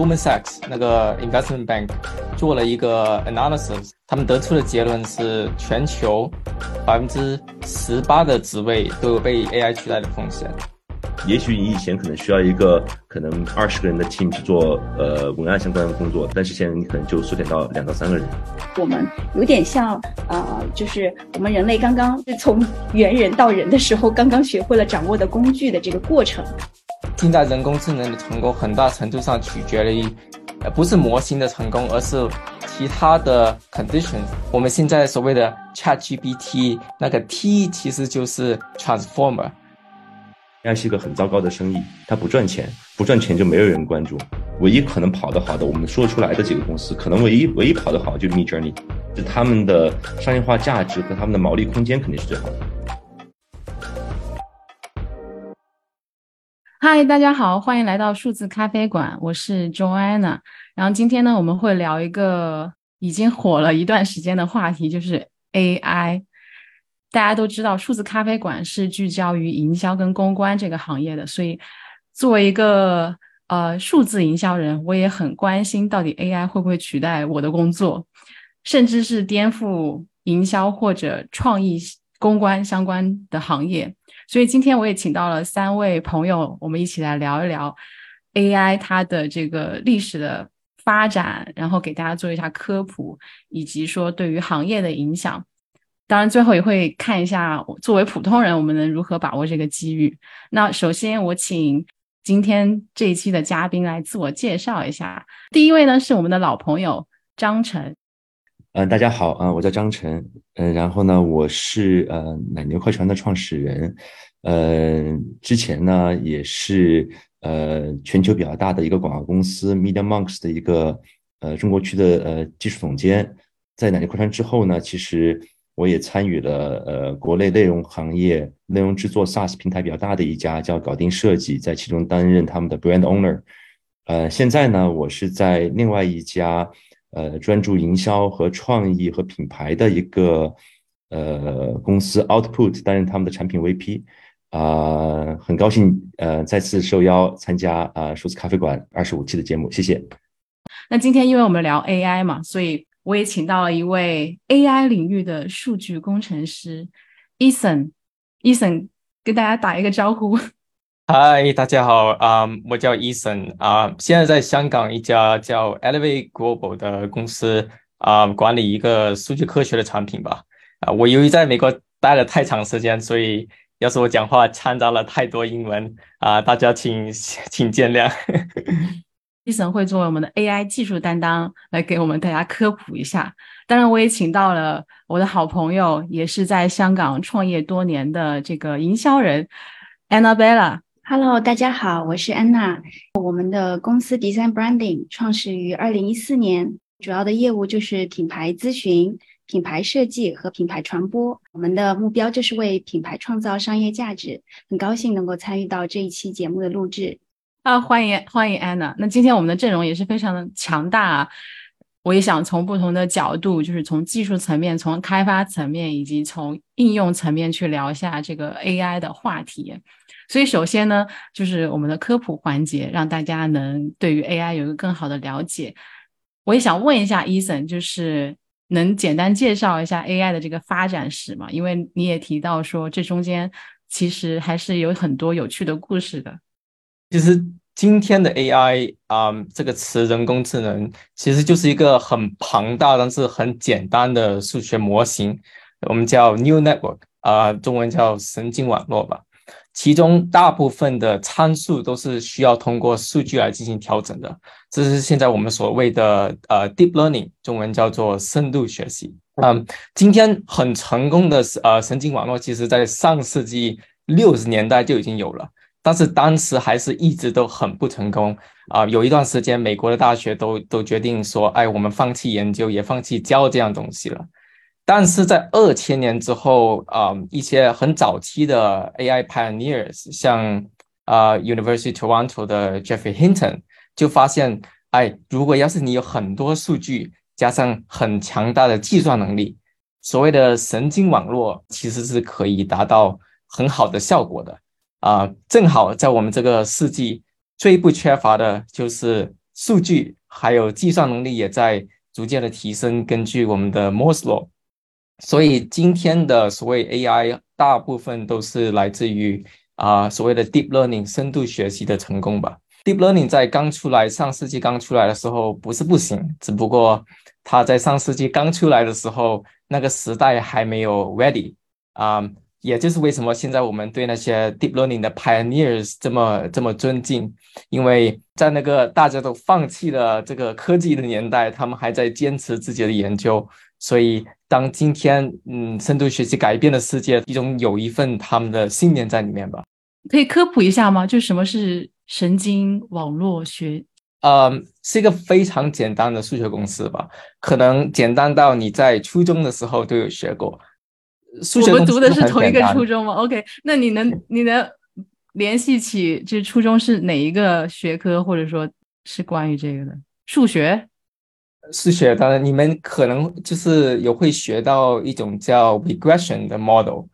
Goldman Sachs 那个 investment bank 做了一个 analysis， 他们得出的结论是全球 18% 的职位都有被 AI 取代的风险。也许你以前可能需要一个可能20个人的 team 去做文案相关的工作，但是现在你可能就缩减到2到3个人。我们有点像就是我们人类刚刚从猿人到人的时候，刚刚学会了掌握的工具的这个过程。现在人工智能的成功很大程度上取决于不是模型的成功，而是其他的 conditions。 我们现在所谓的 ChatGPT 那个 T 其实就是 Transformer。AI 是一个很糟糕的生意，它不赚钱，不赚钱就没有人关注。唯一可能跑得好的，我们说出来的几个公司，可能唯一跑得好就是 Midjourney， 就他们的商业化价值和他们的毛利空间肯定是最好的。嗨，大家好，欢迎来到数字咖啡馆，我是 Joanna。然后今天呢，我们会聊一个已经火了一段时间的话题，就是 AI。大家都知道数字咖啡馆是聚焦于营销跟公关这个行业的，所以作为一个数字营销人，我也很关心到底 AI 会不会取代我的工作，甚至是颠覆营销或者创意公关相关的行业。所以今天我也请到了3位朋友，我们一起来聊一聊 AI 它的这个历史的发展，然后给大家做一下科普，以及说对于行业的影响。当然最后也会看一下作为普通人我们能如何把握这个机遇。那首先我请今天这一期的嘉宾来自我介绍一下。第一位呢是我们的老朋友张晨。大家好，我叫张晨，然后呢我是奶牛快传的创始人，之前呢也是全球比较大的一个广告公司 Media Monks 的一个中国区的技术总监。在奶牛快传之后呢，其实我也参与了国内内容行业内容制作 SaaS 平台比较大的一家叫搞定设计，在其中担任他们的 brand owner。现在呢我是在另外一家专注营销和创意和品牌的一个公司 Output 担任他们的产品 VP。很高兴再次受邀参加数字咖啡馆25期的节目，谢谢。那今天因为我们聊 AI 嘛，所以我也请到了一位 AI 领域的数据工程师 Eason， 跟大家打一个招呼。嗨，大家好，我叫 Eason， 现在在香港一家叫 Elevate Global 的公司管理一个数据科学的产品吧。我由于在美国待了太长时间，所以要是我讲话掺杂了太多英文大家请见谅。Eason 会作为我们的 AI 技术担当来给我们大家科普一下。当然我也请到了我的好朋友，也是在香港创业多年的这个营销人 Annabella。 Hello， 大家好，我是 Anna。 我们的公司 Design Branding 创始于2014年，主要的业务就是品牌咨询、品牌设计和品牌传播。我们的目标就是为品牌创造商业价值，很高兴能够参与到这一期节目的录制。欢迎 Anna。 那今天我们的阵容也是非常的强大啊，我也想从不同的角度，就是从技术层面、从开发层面以及从应用层面去聊一下这个 AI 的话题。所以首先呢就是我们的科普环节，让大家能对于 AI 有一个更好的了解。我也想问一下 Eason， 就是能简单介绍一下 AI 的这个发展史吗？因为你也提到说这中间其实还是有很多有趣的故事的。其实今天的 AI，这个词人工智能其实就是一个很庞大但是很简单的数学模型，我们叫 neural network，中文叫神经网络吧。其中大部分的参数都是需要通过数据来进行调整的，这是现在我们所谓的deep learning， 中文叫做深度学习。今天很成功的神经网络其实在上世纪60年代就已经有了，但是当时还是一直都很不成功。有一段时间美国的大学都决定说，哎，我们放弃研究也放弃教这样东西了。但是在2000年之后，一些很早期的 AI pioneers， 像University of Toronto 的 Geoffrey Hinton 就发现，哎，如果要是你有很多数据加上很强大的计算能力，所谓的神经网络其实是可以达到很好的效果的。正好在我们这个世纪最不缺乏的就是数据还有计算能力也在逐渐的提升，根据我们的 Moore's Law。 所以今天的所谓 AI 大部分都是来自于所谓的 Deep Learning 深度学习的成功吧。 Deep Learning 在刚出来，上世纪刚出来的时候不是不行，只不过它在上世纪刚出来的时候那个时代还没有 ready，也就是为什么现在我们对那些 Deep Learning 的 Pioneers 这么尊敬，因为在那个大家都放弃了这个科技的年代，他们还在坚持自己的研究。所以当今天深度学习改变了世界，其中有一份他们的信念在里面吧。可以科普一下吗？就什么是神经网络学？是一个非常简单的数学公式吧，可能简单到你在初中的时候都有学过。数学我们读的是同一个初中吗 ？OK， 那你能联系起这初中是哪一个学科，或者说是关于这个的？数学当然你们可能就是有会学到一种叫 regression 的 model，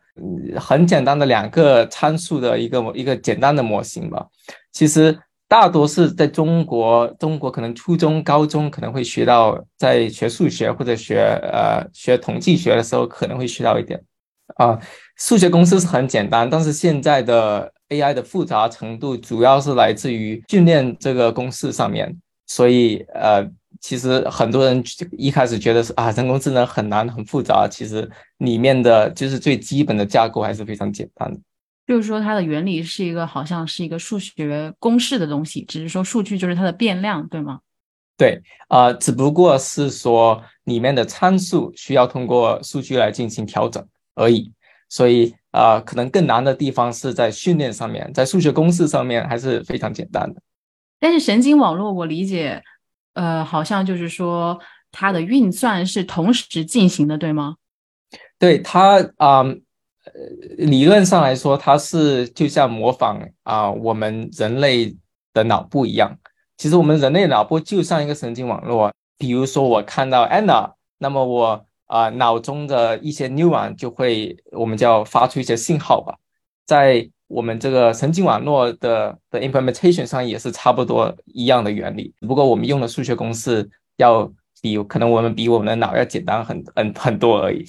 很简单的两个参数的一个简单的模型吧。其实大多是在中国可能初中高中可能会学到，在学数学或者学统计学的时候可能会学到一点。数学公式是很简单，但是现在的 AI 的复杂程度主要是来自于训练这个公式上面。所以其实很多人一开始觉得人工智能很难很复杂，其实里面的就是最基本的架构还是非常简单的。就是说它的原理是一个好像是一个数学公式的东西，只是说数据就是它的变量，对吗？对，只不过是说里面的参数需要通过数据来进行调整而已。所以可能更难的地方是在训练上面，在数学公式上面还是非常简单的。但是神经网络我理解好像就是说它的运算是同时进行的，对吗？对，它理论上来说它是就像模仿我们人类的脑部一样。其实我们人类脑部就像一个神经网络，比如说我看到 Anna， 那么我脑中的一些 neuron 就会我们叫发出一些信号吧。在我们这个神经网络的 implementation 上也是差不多一样的原理，不过我们用的数学公式要可能我们的脑要简单很多而已。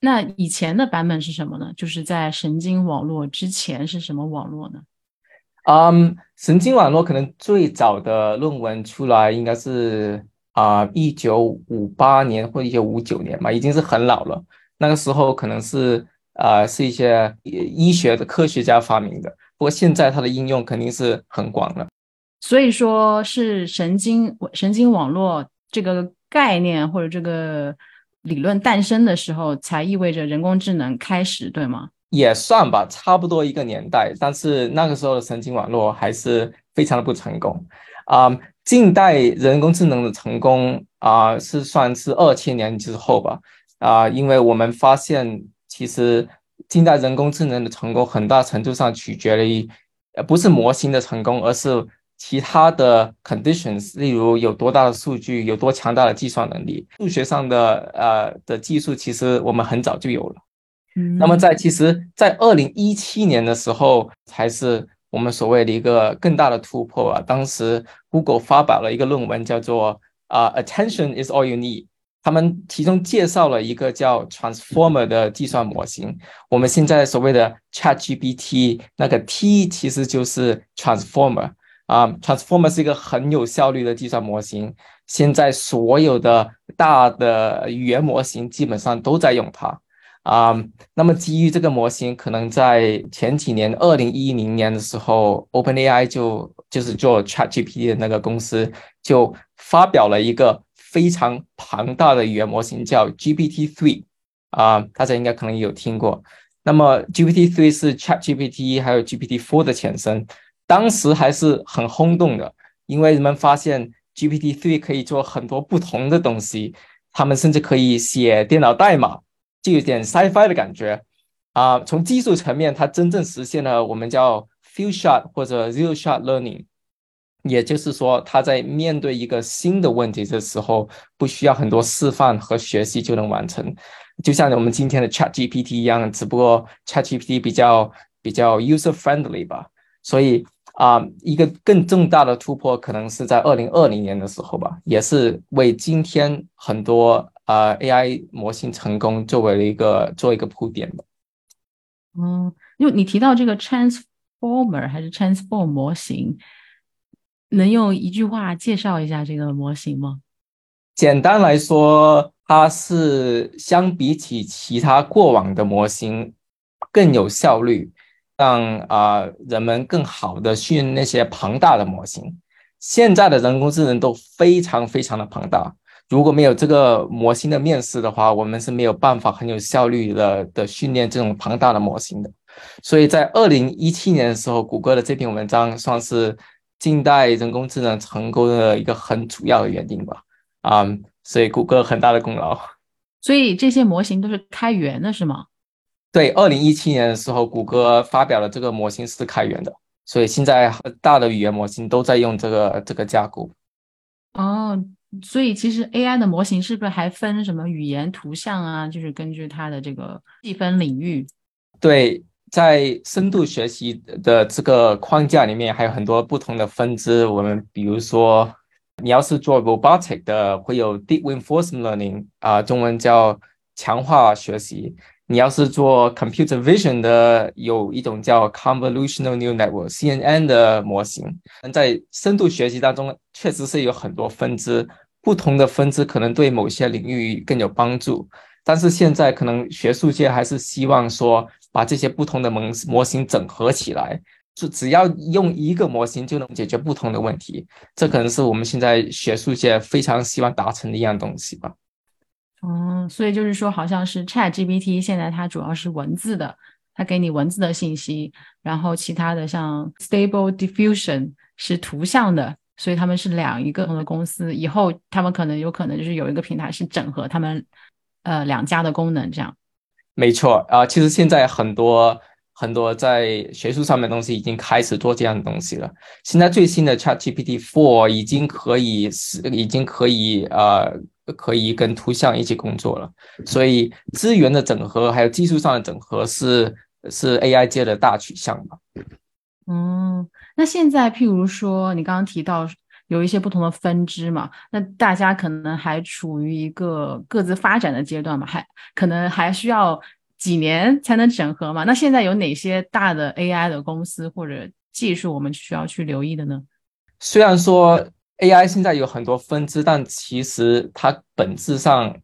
那以前的版本是什么呢？就是在神经网络之前是什么网络呢？神经网络可能最早的论文出来应该是1958年或1959年吧，已经是很老了。那个时候可能是一些医学的科学家发明的，不过现在它的应用肯定是很广了。所以说是神经网络这个概念或者这个理论诞生的时候才意味着人工智能开始，对吗？也算吧，差不多一个年代，但是那个时候的神经网络还是非常的不成功。近代人工智能的成功是算是2000年之后吧。因为我们发现其实近代人工智能的成功很大程度上取决于不是模型的成功，而是其他的 conditions， 例如有多大的数据，有多强大的计算能力。数学上的技术其实我们很早就有了。那么其实在2017年的时候才是我们所谓的一个更大的突破啊。当时 Google 发表了一个论文叫做Attention is all you need， 他们其中介绍了一个叫 Transformer 的计算模型。我们现在所谓的 ChatGPT， 那个 T 其实就是 Transformer。Transformer 是一个很有效率的计算模型，现在所有的大的语言模型基本上都在用它。那么基于这个模型，可能在前几年2010年的时候 OpenAI 就是做 ChatGPT 的那个公司就发表了一个非常庞大的语言模型叫 GPT-3，大家应该可能也有听过。那么 GPT-3 是 ChatGPT 还有 GPT-4 的前身，当时还是很轰动的，因为人们发现 GPT-3 可以做很多不同的东西，他们甚至可以写电脑代码，就有点 sci-fi 的感觉。从技术层面它真正实现了我们叫 few shot 或者 zero shot learning， 也就是说它在面对一个新的问题的时候不需要很多示范和学习就能完成，就像我们今天的 ChatGPT 一样，只不过 ChatGPT 比较 user friendly 吧。所以一个更重大的突破可能是在2020年的时候吧，也是为今天很多AI 模型成功做一个铺垫的。嗯，因为你提到这个 Transformer 还是 Transform 模型，能用一句话介绍一下这个模型吗？简单来说，它是相比起其他过往的模型更有效率，让人们更好的训练那些庞大的模型。现在的人工智能都非常非常的庞大，如果没有这个模型的面试的话，我们是没有办法很有效率的训练这种庞大的模型的。所以在2017年的时候，谷歌的这篇文章算是近代人工智能成功的一个很主要的原因吧。所以谷歌很大的功劳。所以这些模型都是开源的是吗？对，2017年的时候谷歌发表了这个模型是开源的，所以现在大的语言模型都在用这个架构。哦，所以其实 AI 的模型是不是还分什么语言图像啊，就是根据它的这个细分领域。对，在深度学习的这个框架里面还有很多不同的分支，我们比如说你要是做 robotic 的会有 deep reinforcement learning， 中文叫强化学习。你要是做 computer vision 的有一种叫 Convolutional Neural Network CNN 的模型。在深度学习当中确实是有很多分支，不同的分支可能对某些领域更有帮助，但是现在可能学术界还是希望说把这些不同的模型整合起来，就只要用一个模型就能解决不同的问题，这可能是我们现在学术界非常希望达成的一样东西吧。嗯，所以就是说好像是 ChatGPT 现在它主要是文字的，它给你文字的信息，然后其他的像 Stable Diffusion 是图像的，所以他们是两个的公司，以后他们有可能就是有一个平台是整合他们两家的功能这样。没错，其实现在很多在学术上面的东西已经开始做这样的东西了。现在最新的 ChatGPT-4 已经可以跟图像一起工作了，所以资源的整合还有技术上的整合是 AI 界的大取向吧。嗯，那现在譬如说你刚刚提到有一些不同的分支嘛，那大家可能还处于一个各自发展的阶段嘛，可能还需要几年才能整合嘛？那现在有哪些大的 AI 的公司或者技术我们需要去留意的呢？虽然说 AI 现在有很多分支，但其实它本质上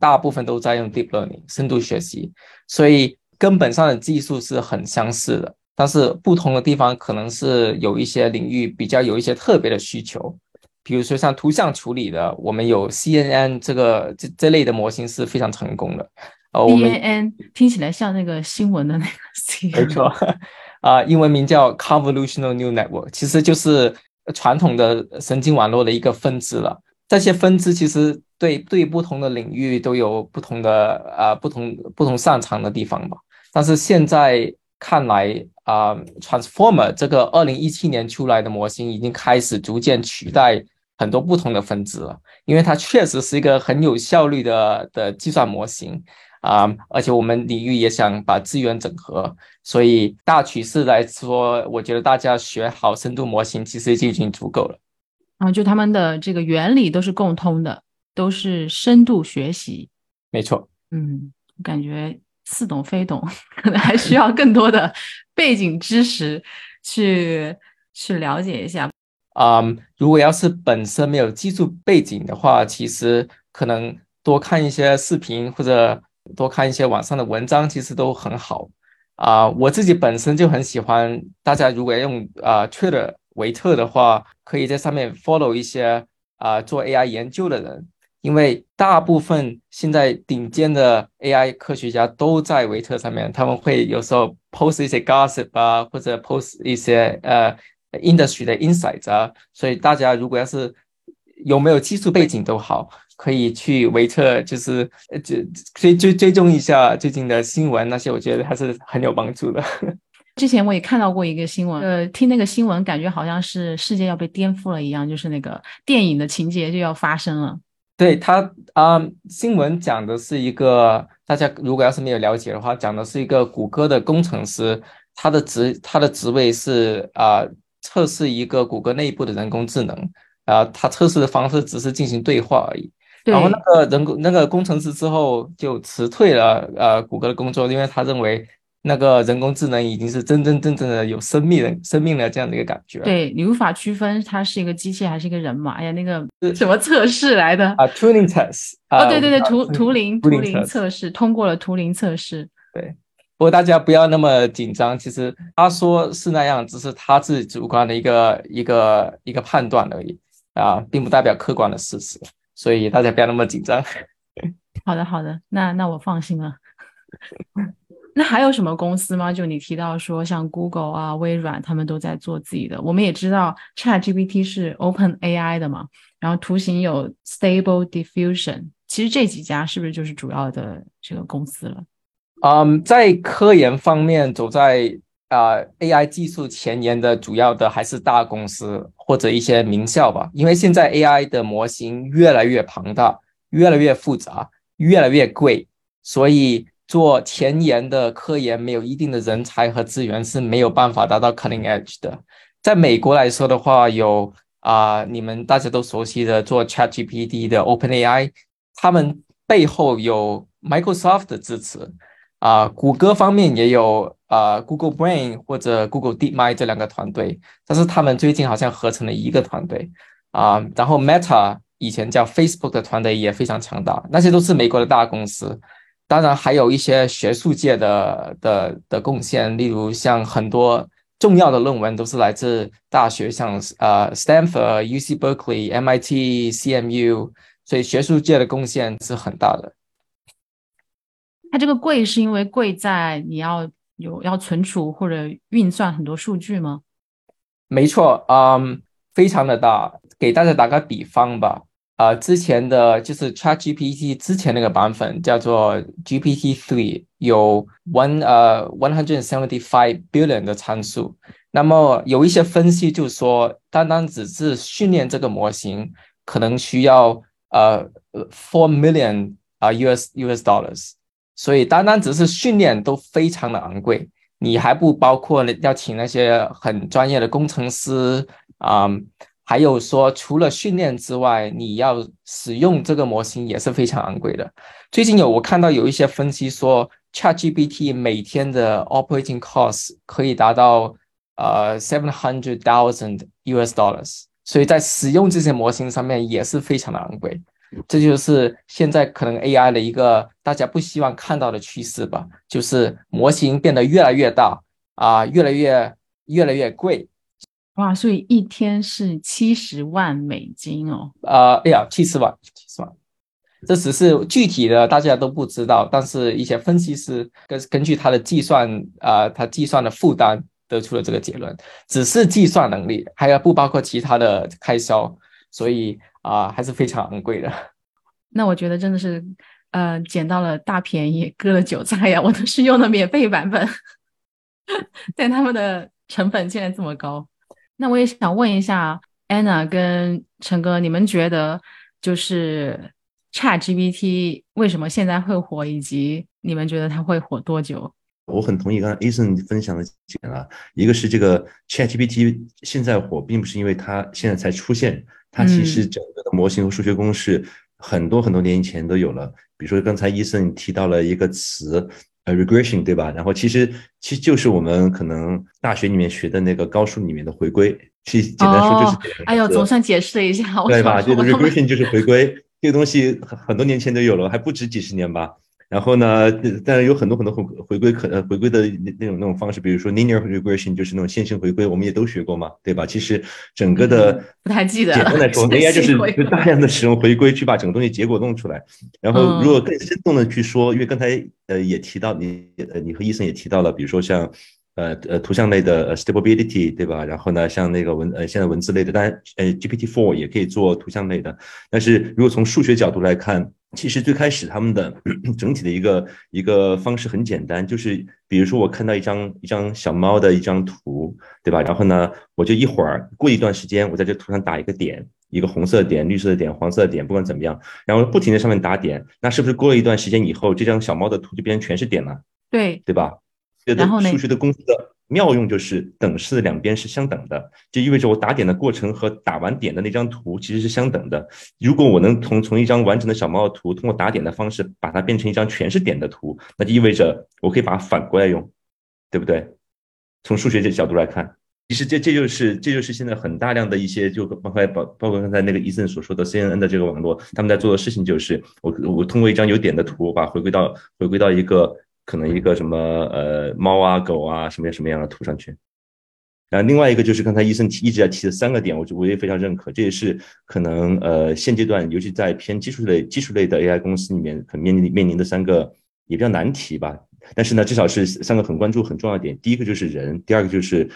大部分都在用 deep learning 深度学习，所以根本上的技术是很相似的，但是不同的地方可能是有一些领域比较有一些特别的需求。比如说像图像处理的，我们有 CNN 这类的模型是非常成功的。CNN 听起来像那个新闻的那个 CNN， 没错，英文名叫 Convolutional Neural Network， 其实就是传统的神经网络的一个分支了。这些分支其实对不同的领域都有不同擅长的地方吧。但是现在看来，Transformer 这个2017年出来的模型已经开始逐渐取代很多不同的分支了，因为它确实是一个很有效率的计算模型。而且我们领域也想把资源整合，所以大趋势来说我觉得大家学好深度模型其实就已经足够了。就他们的这个原理都是共通的，都是深度学习。没错。嗯，感觉似懂非懂，可能还需要更多的背景知识去了解一下。如果要是本身没有技术背景的话，其实可能多看一些视频或者多看一些网上的文章其实都很好。我自己本身就很喜欢，大家如果用Twitter 维特的话，可以在上面 follow 一些做 AI 研究的人，因为大部分现在顶尖的 AI 科学家都在维特上面，他们会有时候 post 一些 gossip 啊，或者 post 一些industry 的 insights 啊，所以大家如果要是有没有技术背景都好，可以去维特就是追踪一下最近的新闻那些，我觉得还是很有帮助的。之前我也看到过一个新闻，听那个新闻感觉好像是世界要被颠覆了一样，就是那个电影的情节就要发生了。对他新闻讲的是一个，大家如果要是没有了解的话，讲的是一个谷歌的工程师，他的职位是测试一个谷歌内部的人工智能，他测试的方式只是进行对话而已。然后那个工程师之后就辞退了谷歌的工作，因为他认为那个人工智能已经是真正的有生命的这样的一个感觉。对，你无法区分它是一个机器还是一个人嘛。哎呀，那个什么测试来的啊 Turing test 啊、哦，对对对，图灵测试，通过了图灵测试。对，不过大家不要那么紧张，其实他说是那样，只是他自己主观的一个判断而已啊，并不代表客观的事实，所以大家不要那么紧张。好的，那我放心了。那还有什么公司吗？就你提到说像 Google 啊、微软他们都在做自己的。我们也知道 ChatGPT 是 OpenAI 的嘛，然后图形有 Stable Diffusion， 其实这几家是不是就是主要的这个公司了？在科研方面走在AI 技术前沿的主要的还是大公司或者一些名校吧，因为现在 AI 的模型越来越庞大，越来越复杂，越来越贵，所以做前沿的科研没有一定的人才和资源是没有办法达到 cutting edge 的。在美国来说的话，有你们大家都熟悉的做 ChatGPT 的 OpenAI， 他们背后有 Microsoft 的支持谷歌方面也有Google Brain 或者 Google DeepMind 这两个团队，但是他们最近好像合成了一个团队然后 Meta 以前叫 Facebook 的团队也非常强大，那些都是美国的大公司。当然还有一些学术界的贡献，例如像很多重要的论文都是来自大学，像Stanford、UC Berkeley、MIT、CMU， 所以学术界的贡献是很大的。它这个贵是因为贵在你要存储或者运算很多数据吗？没错，非常的大。给大家打个比方吧。之前的就是 ChatGPT 之前那个版本叫做 GPT-3， 有175 billion 的参数。那么有一些分析就说，单单只是训练这个模型可能需要4 million US dollars， 所以单单只是训练都非常的昂贵，你还不包括要请那些很专业的工程师还有说除了训练之外，你要使用这个模型也是非常昂贵的。最近我看到有一些分析说 ChatGPT 每天的 operating cost 可以达到700,000 US dollars， 所以在使用这些模型上面也是非常的昂贵。这就是现在可能 AI 的一个大家不希望看到的趋势吧，就是模型变得越来越大越来越贵。哇，所以一天是$700,000哦。70万。这只是具体的大家都不知道，但是一些分析师根据他的计算他计算的负担得出了这个结论。只是计算能力还要不包括其他的开销，所以还是非常昂贵的。那我觉得真的是捡到了大便宜割了韭菜呀，我都是用的免费版本。但他们的成本现在这么高。那我也想问一下 Anna 跟陈哥，你们觉得就是 ChatGPT 为什么现在会火，以及你们觉得它会火多久？我很同意刚才 Eason 分享的几点了，一个是这个 ChatGPT 现在火并不是因为它现在才出现，它其实整个的模型和数学公式很多很多年以前都有了。比如说刚才 Eason 提到了一个词regression， 对吧？然后其实就是我们可能大学里面学的那个高数里面的回归，去简单说就是哎呦，总算解释了一下，对吧？这个 regression 就是回归，这个东西很多年前都有了，还不止几十年吧。然后呢，但是有很多很多回归的那种方式，比如说 linear regression 就是那种线性回归，我们也都学过嘛，对吧？其实整个的不太记得，简单来说 AI 就是大量的使用回归去把整个东西结果弄出来。然后如果更生动的去说，因为刚才也提到你和Eason也提到了，比如说像图像类的 stability， 对吧？然后呢，像那个现在文字类的，当然GPT-4 也可以做图像类的。但是如果从数学角度来看，其实最开始他们的整体的一个方式很简单，就是比如说我看到一张小猫的一张图，对吧？然后呢，我就一会儿过一段时间，我在这图上打一个点。一个红色的点、绿色的点、黄色的点，不管怎么样，然后不停的上面打点，那是不是过了一段时间以后，这张小猫的图就变成全是点了？对，对吧？然后呢？数学的公式的妙用就是等式的两边是相等的，就意味着我打点的过程和打完点的那张图其实是相等的。如果我能从一张完整的小猫的图，通过打点的方式把它变成一张全是点的图，那就意味着我可以把它反过来用，对不对？从数学这角度来看，其实这就是现在很大量的一些，就包括刚才那个 Eason 所说的 CNN 的这个网络，他们在做的事情就是我通过一张有点的图，把回归到一个可能一个什么猫啊狗啊什么样的图上去。然后另外一个就是刚才医生一直在提的三个点，我也非常认可，这也是可能现阶段尤其在偏技术类的 AI 公司里面可能面临的三个也比较难题吧。但是呢，至少是三个很关注很重要的点。第一个就是人，第二个就是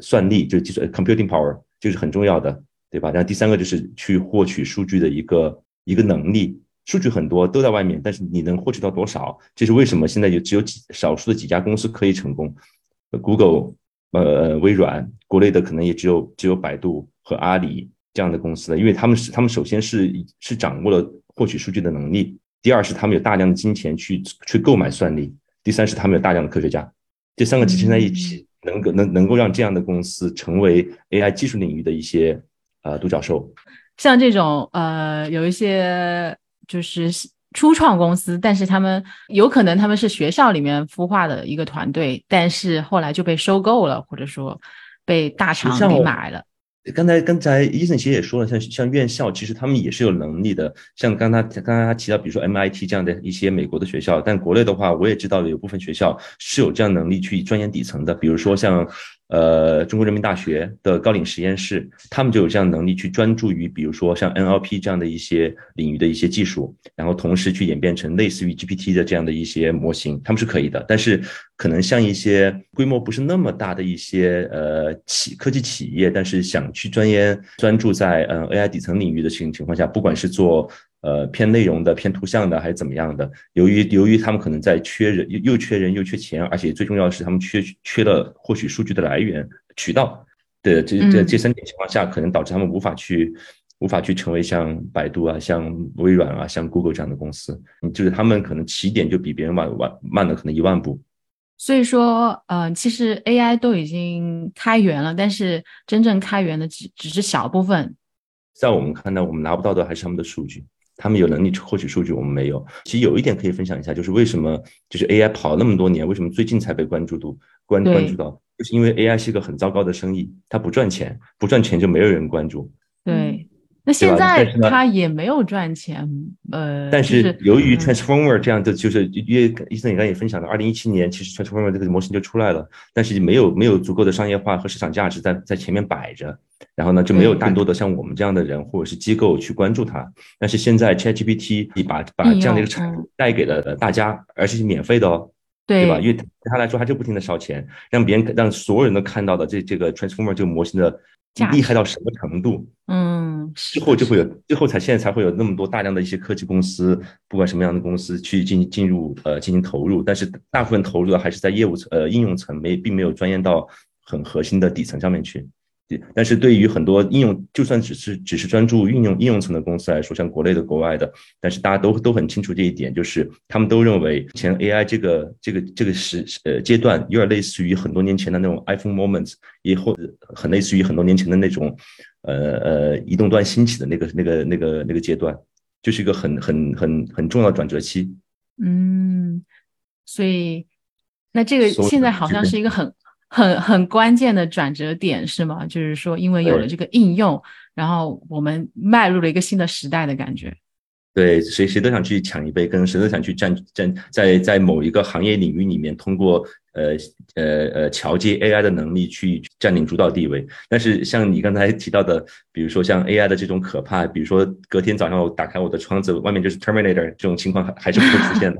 算力，就是技术 computing power， 就是很重要的，对吧？然后第三个就是去获取数据的一个能力。数据很多都在外面，但是你能获取到多少，这是为什么现在也只有少数的几家公司可以成功。 Google、微软，国内的可能也只有百度和阿里这样的公司了，因为他们首先是掌握了获取数据的能力，第二是他们有大量的金钱去购买算力，第三是他们有大量的科学家，这三个集成在一起能够让这样的公司成为 AI 技术领域的一些独角兽。像这种有一些就是初创公司，但是他们有可能他们是学校里面孵化的一个团队，但是后来就被收购了，或者说被大厂给买了。刚才 Eason 其实也说了，像院校其实他们也是有能力的，像刚才他提到比如说 MIT 这样的一些美国的学校，但国内的话我也知道有部分学校是有这样能力去钻研底层的，比如说像中国人民大学的高瓴实验室，他们就有这样能力去专注于比如说像 NLP 这样的一些领域的一些技术，然后同时去演变成类似于 GPT 的这样的一些模型，他们是可以的。但是可能像一些规模不是那么大的一些科技企业，但是想去专注在AI 底层领域的情况下，不管是做偏内容的、偏图像的还是怎么样的，由于他们可能在缺人，又缺人又缺钱，而且最重要的是他们缺了获取数据的来源渠道的这三点情况下，可能导致他们无法去成为像百度啊、像微软啊、像 Google 这样的公司，就是他们可能起点就比别人慢了可能1万步。所以说其实 AI 都已经开源了，但是真正开源的只是小部分。在我们看来，我们拿不到的还是他们的数据，他们有能力去获取数据，我们没有。其实有一点可以分享一下，就是为什么就是 AI 跑了那么多年，为什么最近才被关注到，就是因为 AI 是一个很糟糕的生意，它不赚钱就没有人关注。对，那现在它也没有赚钱。但是由于 Transformer 这样的，就是因为Eason你刚才也分享了2017年其实 Transformer 这个模型就出来了，但是没有足够的商业化和市场价值在前面摆着，然后呢就没有大多的像我们这样的人或者是机构去关注它。但是现在 ChatGPT 把这样的一个产品带给了大家，而且是免费的哦，对吧？因为对他来说他就不停的烧钱，让所有人都看到了这个 Transformer 这个模型的厉害到什么程度。现在才会有那么多大量的一些科技公司，不管什么样的公司去进入进行投入，但是大部分投入的还是在业务应用层，并没有钻研到很核心的底层上面去。但是对于很多应用，就算只是专注应用层的公司来说，像国内的国外的，但是大家都很清楚这一点，就是他们都认为前 AI 这个阶段有点类似于很多年前的那种 iPhone moment， 也或者很类似于很多年前的那种移动端兴起的那个阶段，就是一个很重要的转折期。所以那这个现在好像是一个很关键的转折点，是吗？就是说因为有了这个应用，然后我们迈入了一个新的时代的感觉。对，谁都想去抢一杯羹，谁都想去在某一个行业领域里面通过桥接 AI 的能力去占领主导地位。但是像你刚才提到的，比如说像 AI 的这种可怕，比如说隔天早上我打开我的窗子，外面就是 Terminator， 这种情况还是不会出现的。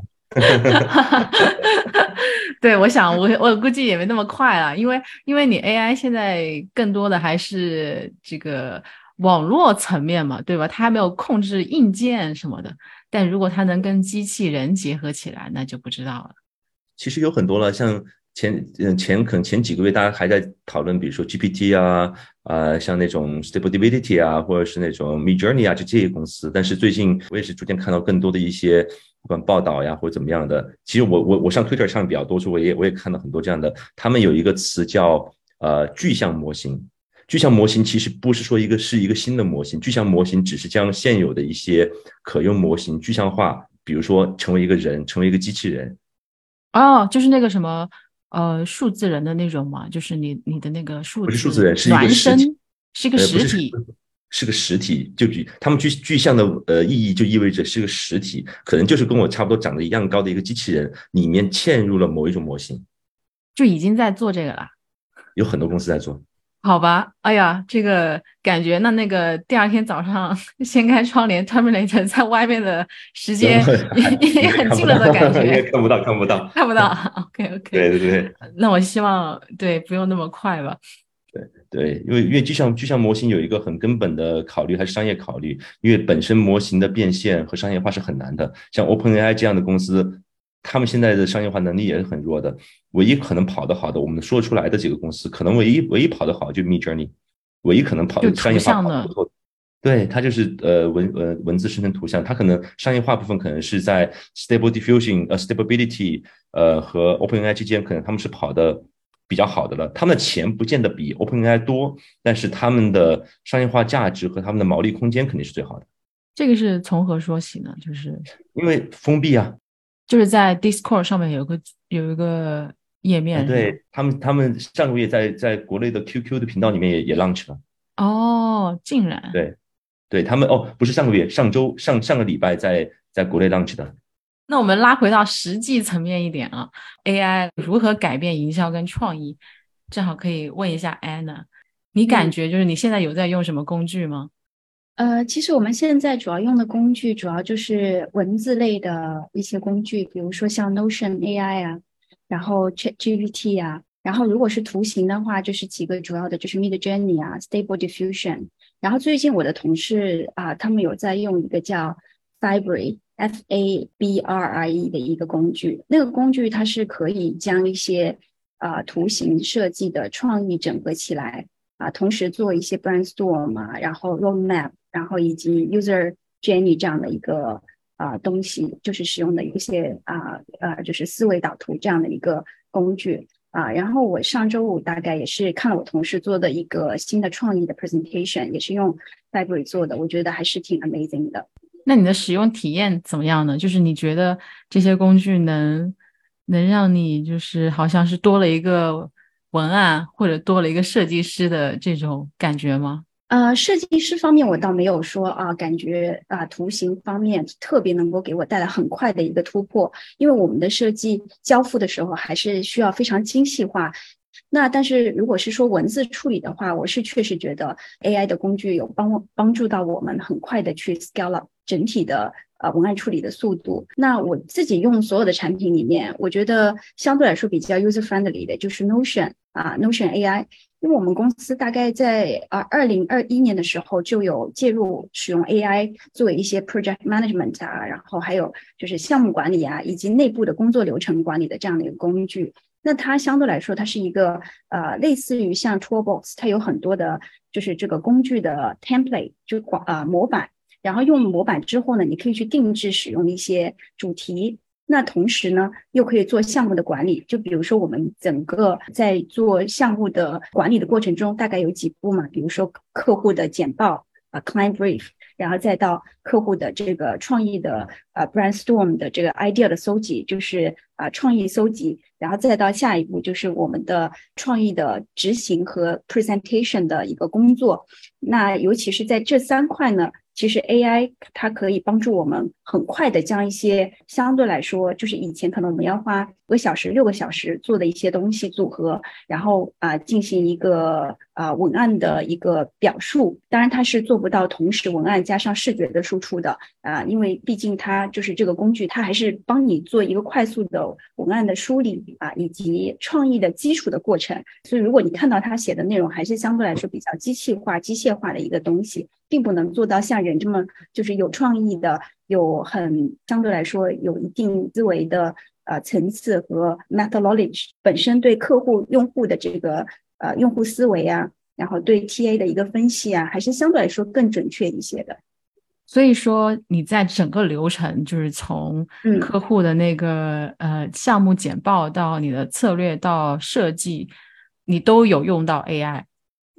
对，我想我估计也没那么快了，因为你 AI 现在更多的还是这个网络层面嘛，对吧？它还没有控制硬件什么的，但如果它能跟机器人结合起来，那就不知道了。其实有很多了，像前几个月大家还在讨论，比如说 GPT 啊，像那种 Stable Diffusion 啊，或者是那种 Midjourney 啊，就这些公司。但是最近我也是逐渐看到更多的一些不管报道呀或者怎么样的。其实我上 Twitter 上比较多，我也看到很多这样的。他们有一个词叫具象模型。具象模型其实不是说是一个新的模型，具象模型只是将现有的一些可用模型具象化，比如说成为一个人，成为一个机器人。哦，就是那个什么数字人的那种嘛，就是你的那个数字，不是数字人，是一个实体，是一个实体，是个实体。就他们具象的意义就意味着是个实体，可能就是跟我差不多长得一样高的一个机器人，里面嵌入了某一种模型，就已经在做这个了。有很多公司在做。好吧，哎呀，这个感觉那个第二天早上掀开窗帘 ，Terminator 在外面的时间也很近了的感觉，看不到。OK， 对。那我希望对不用那么快吧。对，因为具象模型有一个很根本的考虑，还是商业考虑，因为本身模型的变现和商业化是很难的，像 OpenAI 这样的公司。他们现在的商业化能力也是很弱的，唯一可能跑得好的，我们说出来的几个公司，可能唯一跑得好就 Midjourney， 唯一可能跑商业化跑得不错。对，它就是文字生成图像，它可能商业化部分可能是在 Stable Diffusion、Stability 和 OpenAI 之间，可能他们是跑的比较好的了。他们的钱不见得比 OpenAI 多，但是他们的商业化价值和他们的毛利空间肯定是最好的。这个是从何说起呢？就是因为封闭啊。就是在 Discord 上面有一个页面，对，他们上个月在国内的 QQ 的频道里面也launch了。哦，竟然。对，他们不是上个月，上个礼拜在国内launch的。那我们拉回到实际层面一点啊 ，AI 如何改变营销跟创意？正好可以问一下 Anna， 你感觉就是你现在有在用什么工具吗？其实我们现在主要用的工具主要就是文字类的一些工具，比如说像 Notion AI 啊，然后 ChatGPT 啊，然后如果是图形的话，就是几个主要的就是 Midjourney 啊 Stable Diffusion， 然后最近我的同事他们有在用一个叫 Fabry 的一个工具，那个工具它是可以将一些图形设计的创意整合起来同时做一些 brainstorm 然后 roadmap， 然后以及 user journey 这样的一个东西，就是使用的一些就是思维导图这样的一个工具然后我上周五大概也是看了我同事做的一个新的创意的 presentation， 也是用 Fabry 做的，我觉得还是挺 amazing 的。那你的使用体验怎么样呢？就是你觉得这些工具能让你就是好像是多了一个文案或者多了一个设计师的这种感觉吗？设计师方面我倒没有说感觉图形方面特别能够给我带来很快的一个突破，因为我们的设计交付的时候还是需要非常精细化。那但是如果是说文字处理的话，我是确实觉得 AI 的工具有帮助到我们很快的去 scale up 整体的文案处理的速度。那我自己用所有的产品里面，我觉得相对来说比较 user friendly 的就是 Notion Notion AI， 因为我们公司大概在2021年的时候就有介入使用 AI 作为一些 project management 然后还有就是项目管理以及内部的工作流程管理的这样的一个工具。那它相对来说它是一个类似于像 Toolbox， 它有很多的就是这个工具的 template 就模板，然后用模板之后呢，你可以去定制使用一些主题。那同时呢又可以做项目的管理，就比如说我们整个在做项目的管理的过程中大概有几步嘛，比如说客户的简报client brief， 然后再到客户的这个创意的brainstorm 的这个 idea 的搜集，就是创意搜集，然后再到下一步就是我们的创意的执行和 presentation 的一个工作。那尤其是在这三块呢，其实 AI 它可以帮助我们很快的将一些相对来说就是以前可能我们要花5个小时6个小时做的一些东西组合，然后进行一个文案的一个表述。当然它是做不到同时文案加上视觉的输出的因为毕竟它就是这个工具，它还是帮你做一个快速的文案的梳理以及创意的基础的过程。所以如果你看到它写的内容还是相对来说比较机械化的一个东西，并不能做到像人这么就是有创意的，有很相对来说有一定思维的层次和 meta knowledge 本身对客户用户的这个用户思维啊，然后对 TA 的一个分析啊，还是相对来说更准确一些的。所以说你在整个流程，就是从客户的那个项目简报到你的策略到设计，你都有用到 AI。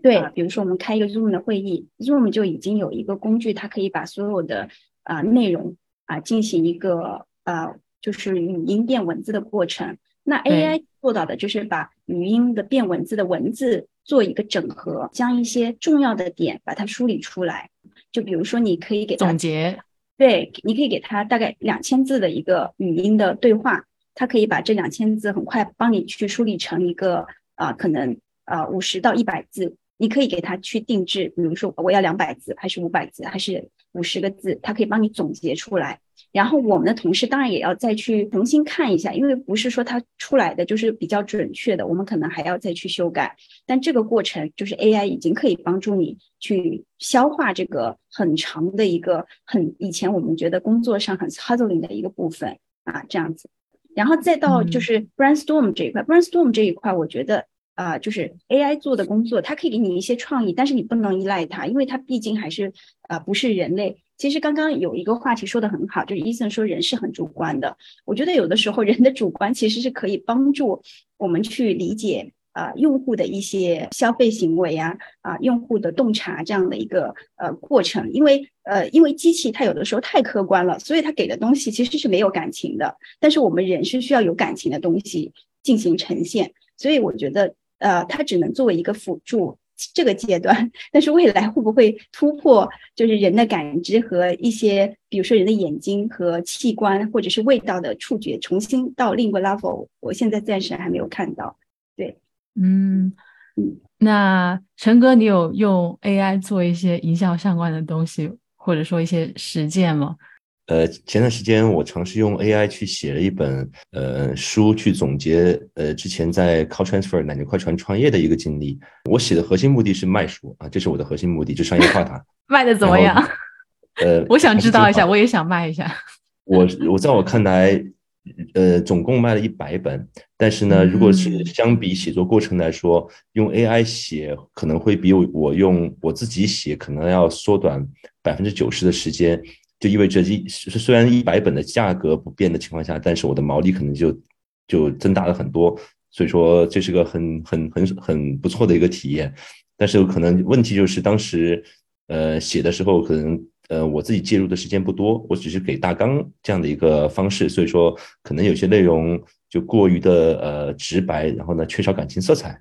对，比如说我们开一个 Zoom 的会议， Zoom 就已经有一个工具，它可以把所有的内容进行一个就是语音变文字的过程。那 AI 做到的就是把语音的变文字的文字做一个整合，将一些重要的点把它梳理出来。就比如说你可以给它总结，对，你可以给它大概2000字的一个语音的对话，它可以把这2000字很快帮你去梳理成一个可能50到100字。你可以给它去定制，比如说我要200字还是500字还是50个字，它可以帮你总结出来。然后我们的同事当然也要再去重新看一下，因为不是说它出来的就是比较准确的，我们可能还要再去修改。但这个过程就是 AI 已经可以帮助你去消化这个很长的一个很以前我们觉得工作上很 hustling 的一个部分这样子。然后再到就是 brainstorm 这一块，brainstorm 这一块我觉得就是 AI 做的工作，它可以给你一些创意，但是你不能依赖它，因为它毕竟还是不是人类。其实刚刚有一个话题说的很好，就是 Eason 说人是很主观的，我觉得有的时候人的主观其实是可以帮助我们去理解用户的一些消费行为用户的洞察这样的一个过程。因为机器它有的时候太客观了，所以它给的东西其实是没有感情的，但是我们人是需要有感情的东西进行呈现。所以我觉得它只能作为一个辅助这个阶段，但是未来会不会突破就是人的感知和一些比如说人的眼睛和器官或者是味道的触觉重新到另一个 level， 我现在暂时还没有看到。对，那陈哥你有用 AI 做一些营销相关的东西或者说一些实践吗？前段时间我尝试用 AI 去写了一本书，去总结之前在 Cloud Transfer 奶牛快传创业的一个经历。我写的核心目的是卖书这是我的核心目的，就商业化它。卖的怎么样？我想知道一下，我也想卖一下。我在我看来总共卖了100本，但是呢，如果是相比写作过程来说，用 AI 写可能会比我用我自己写可能要缩短90%的时间。就意味着虽然100本的价格不变的情况下，但是我的毛利可能就增大了很多，所以说这是个很不错的一个体验。但是可能问题就是当时写的时候可能我自己介入的时间不多，我只是给大纲这样的一个方式，所以说可能有些内容就过于的直白，然后呢缺少感情色彩。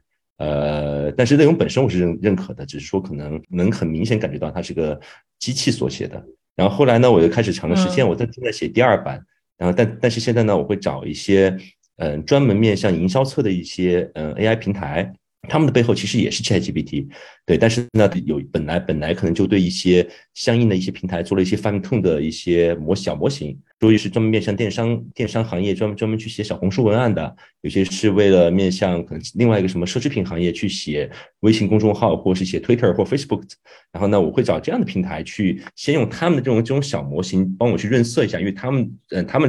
但是内容本身我是认可的，只是说可能很明显感觉到它是个机器所写的。然后后来呢，我又开始尝试实践，我正在写第2版，然后但是现在呢，我会找一些专门面向营销侧的一些AI 平台，他们的背后其实也是 ChatGPT， 对，但是呢本来可能就对一些相应的一些平台做了一些fine-tune的一些小模型，所以是专门面向电商行业专门去写小红书文案的，有些是为了面向可能另外一个什么奢侈品行业去写微信公众号或是写 Twitter 或 Facebook。 然后呢，我会找这样的平台去先用他们的这种小模型帮我去润色一下，因为他们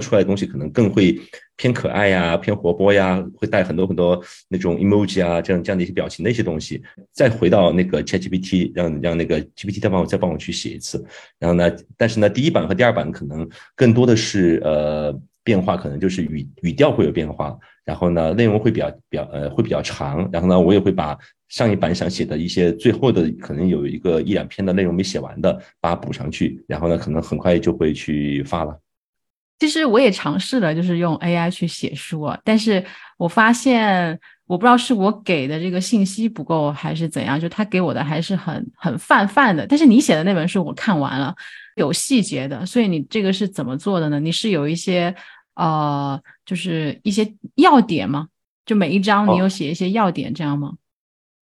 出来的东西可能更会偏可爱呀，偏活泼呀，会带很多很多那种 emoji 啊，这样的一些表情的一些东西。再回到那个 ChatGPT， 让那个 GPT 再帮我去写一次。然后呢，但是呢，第1版和第2版可能更多的是变化，可能就是语调会有变化，然后呢内容会比较长，然后呢我也会把上一版想写的一些最后的可能有一个1-2篇的内容没写完的把它补上去，然后呢可能很快就会去发了。其实我也尝试了就是用 AI 去写书但是我发现我不知道是我给的这个信息不够还是怎样，就他给我的还是很泛的。但是你写的那本书我看完了，有细节的，所以你这个是怎么做的呢？你是有一些就是一些要点吗？就每一章你有写一些要点这样吗？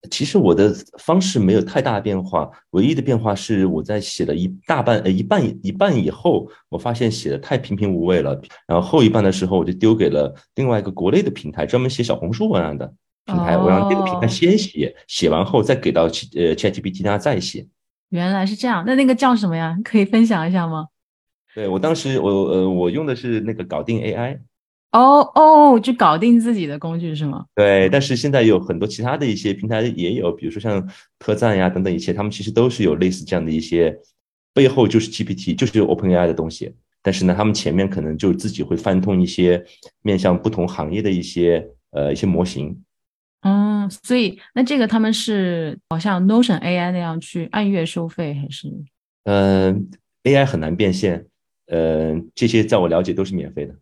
其实我的方式没有太大变化，唯一的变化是我在写了一半以后，我发现写的太平平无味了，然后后一半的时候我就丢给了另外一个国内的平台，专门写小红书文案的平台，我让这个平台先写完后再给到ChatGPT 它再写。原来是这样，那个叫什么呀？可以分享一下吗？对，我当时我用的是那个搞定 AI。就搞定自己的工具是吗？对，但是现在有很多其他的一些平台也有，比如说像特赞呀等等一些，他们其实都是有类似这样的一些，背后就是 GPT， 就是 OpenAI 的东西。但是呢，他们前面可能就自己会翻通一些面向不同行业的一些模型。嗯，所以那这个他们是好像 Notion AI 那样去按月收费还是？AI 很难变现，这些在我了解都是免费的。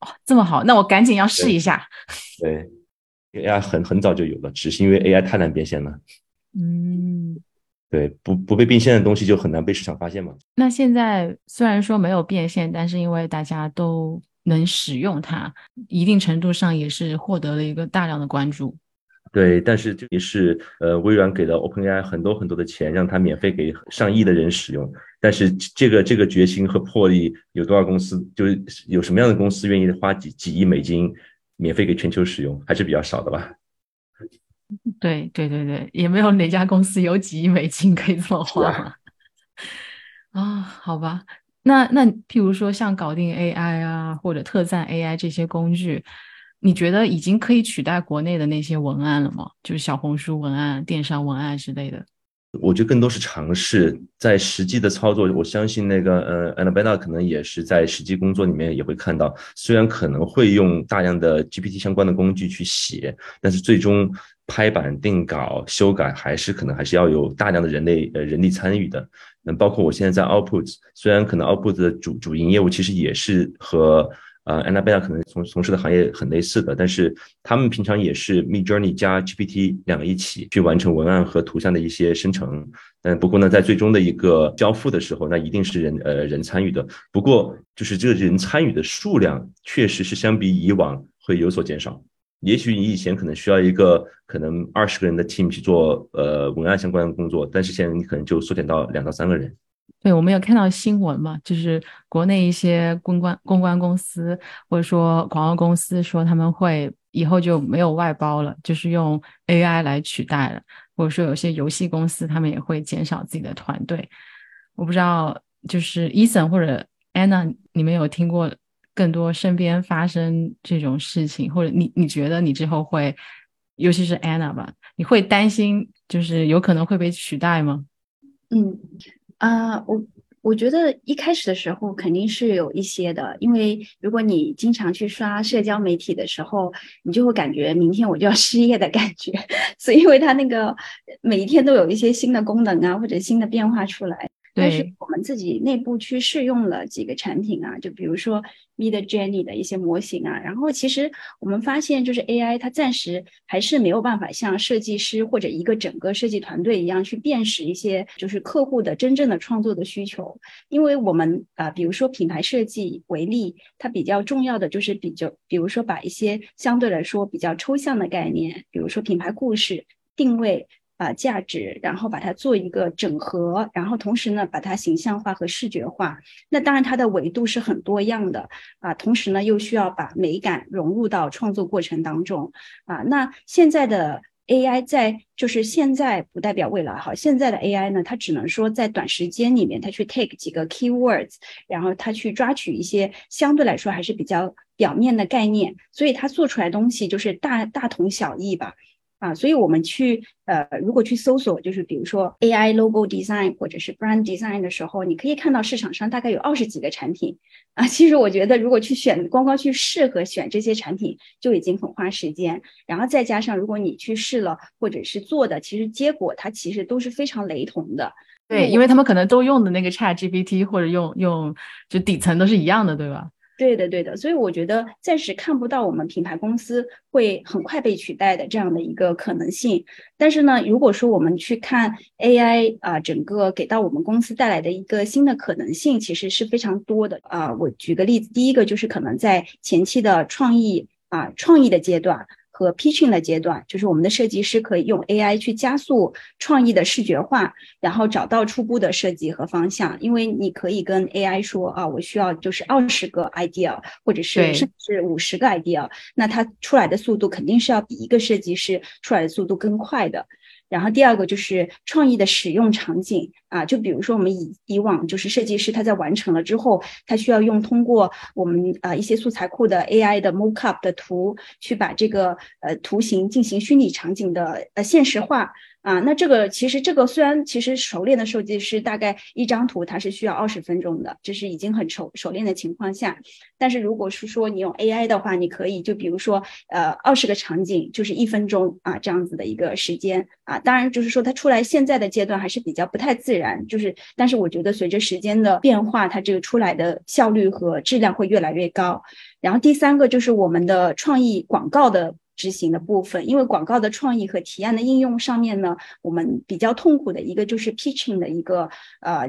哦，这么好，那我赶紧要试一下。对， AI 很早就有了，只是因为 AI 太难变现了。嗯。对，不被变现的东西就很难被市场发现嘛。那现在虽然说没有变现，但是因为大家都能使用它，一定程度上也是获得了一个大量的关注。对，但是这也是微软给了 OpenAI 很多很多的钱，让它免费给上亿的人使用。但是这个决心和魄力，有多少公司，就是有什么样的公司愿意花几亿美金免费给全球使用，还是比较少的吧。对，也没有哪家公司有几亿美金可以这么花嘛。好吧，那譬如说像搞定 AI 啊，或者特赞 AI 这些工具，你觉得已经可以取代国内的那些文案了吗？就是小红书文案、电商文案之类的。我觉得更多是尝试，在实际的操作，我相信那个Annabella 可能也是在实际工作里面也会看到，虽然可能会用大量的 GPT 相关的工具去写，但是最终拍板定稿修改还是要有大量的人力参与的。包括我现在在 Output， 虽然可能 Output 的主营业务其实也是和Annabella 可能从事的行业很类似的，但是他们平常也是 Midjourney 加 GPT 两个一起去完成文案和图像的一些生成。但不过呢，在最终的一个交付的时候，那一定是人参与的。不过就是这个人参与的数量确实是相比以往会有所减少。也许你以前可能需要一个可能20个人的 team 去做文案相关的工作，但是现在你可能就缩减到2到3个人。对，我们有看到新闻嘛，就是国内一些公关公司或者说广告公司说他们会以后就没有外包了，就是用 AI 来取代了，或者说有些游戏公司他们也会减少自己的团队。我不知道就是 Eason 或者 Anna， 你们有听过更多身边发生这种事情，或者你觉得你之后会，尤其是 Anna 吧，你会担心就是有可能会被取代吗？我觉得一开始的时候肯定是有一些的，因为如果你经常去刷社交媒体的时候，你就会感觉明天我就要失业的感觉，所以因为它那个每一天都有一些新的功能啊，或者新的变化出来。但是我们自己内部去试用了几个产品啊，就比如说 Midjourney 的一些模型啊，然后其实我们发现就是 AI 它暂时还是没有办法像设计师或者一个整个设计团队一样去辨识一些就是客户的真正的创作的需求。因为我们比如说品牌设计为例，它比较重要的就是比如说把一些相对来说比较抽象的概念，比如说品牌故事、定位价值，然后把它做一个整合，然后同时呢把它形象化和视觉化。那当然它的维度是很多样的同时呢又需要把美感融入到创作过程当中那现在的 AI 就是现在不代表未来哈，现在的 AI 呢它只能说在短时间里面它去 take 几个 keywords， 然后它去抓取一些相对来说还是比较表面的概念，所以它做出来的东西就是大同小异吧。所以我们去如果去搜索就是比如说 AI logo design 或者是 brand design 的时候，你可以看到市场上大概有20几个产品其实我觉得如果去选，光去试和选这些产品就已经很花时间，然后再加上如果你去试了或者是做的，其实结果它其实都是非常雷同的。对，因为他们可能都用的那个 ChatGPT 或者用就底层都是一样的，对吧？对的，所以我觉得暂时看不到我们品牌公司会很快被取代的这样的一个可能性。但是呢，如果说我们去看 AI 整个给到我们公司带来的一个新的可能性，其实是非常多的我举个例子，第一个就是可能在前期的创意的阶段和 pitching 的阶段，就是我们的设计师可以用 AI 去加速创意的视觉化，然后找到初步的设计和方向。因为你可以跟 AI 说我需要就是20个 idea 或者是甚至50个 idea， 那它出来的速度肯定是要比一个设计师出来的速度更快的。然后第二个就是创意的使用场景啊，就比如说我们以往就是设计师他在完成了之后，他需要通过我们一些素材库的 AI 的 mockup 的图去把这个图形进行虚拟场景的现实化啊。那这个虽然其实熟练的设计师大概一张图它是需要20分钟的，这是已经很熟练的情况下，但是如果是说你用 AI 的话，你可以就比如说20个场景就是1分钟啊这样子的一个时间啊。当然就是说它出来现在的阶段还是比较不太自然，就是但是我觉得随着时间的变化，它这个出来的效率和质量会越来越高。然后第三个就是我们的创意广告的执行的部分，因为广告的创意和提案的应用上面呢，我们比较痛苦的一个就是 pitching 的一个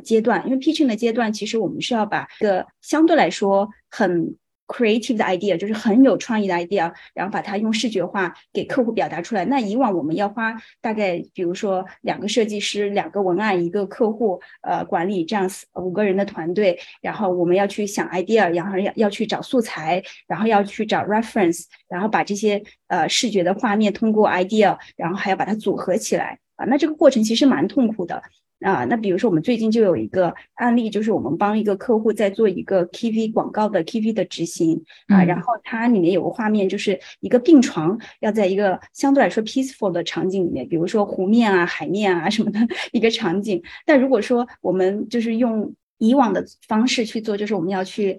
阶段，因为 pitching 的阶段其实我们是要把一个相对来说很 creative 的 idea， 就是很有创意的 idea， 然后把它用视觉化给客户表达出来。那以往我们要花大概比如说2个设计师、2个文案、1个客户管理这样5个人的团队，然后我们要去想 idea， 然后要去找素材，然后要去找 reference， 然后把这些视觉的画面通过 idea， 然后还要把它组合起来啊。那这个过程其实蛮痛苦的啊。那比如说我们最近就有一个案例，就是我们帮一个客户在做一个 KV 广告的 KV 的执行啊，然后它里面有个画面，就是一个病床要在一个相对来说 peaceful 的场景里面，比如说湖面啊、海面啊什么的一个场景。但如果说我们就是用以往的方式去做，就是我们要去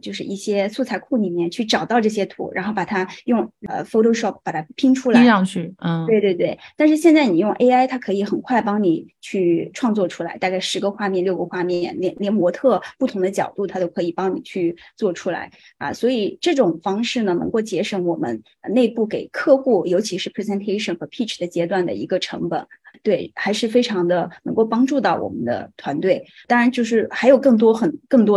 就是一些素材库里面去找到这些图，然后把它用Photoshop 把它拼出来拼上去。嗯，对对对。但是现在你用 AI， 它可以很快帮你去创作出来，大概10个画面、6个画面，连模特不同的角度它都可以帮你去做出来啊。所以这种方式呢，能够节省我们内部给客户，尤其是 presentation 和 pitch 的阶段的一个成本。对，还是非常的能够帮助到我们的团队。当然就是还有更多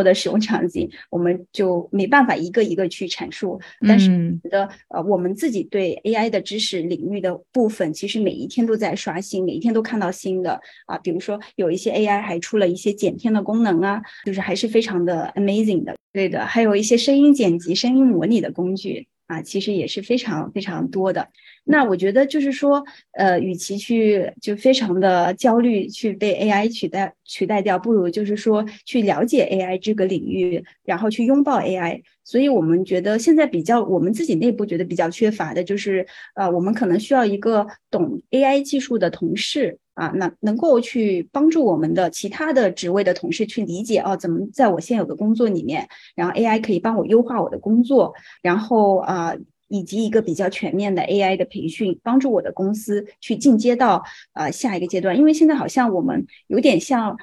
的使用场景，我们就没办法一个一个去阐述，但是我觉得我们自己对 AI 的知识领域的部分其实每一天都在刷新，每一天都看到新的啊。比如说有一些 AI 还出了一些剪片的功能啊，就是还是非常的 amazing 的。对的，还有一些声音剪辑、声音模拟的工具啊，其实也是非常非常多的。那我觉得就是说与其去就非常的焦虑去被 AI 取代掉，不如就是说去了解 AI 这个领域，然后去拥抱 AI。 所以我们觉得现在比较我们自己内部觉得比较缺乏的就是我们可能需要一个懂 AI 技术的同事啊，那能够去帮助我们的其他的职位的同事去理解怎么在我现有的工作里面，然后 AI 可以帮我优化我的工作，然后以及一个比较全面的 AI 的培训，帮助我的公司去进阶到下一个阶段。因为现在好像我们有点像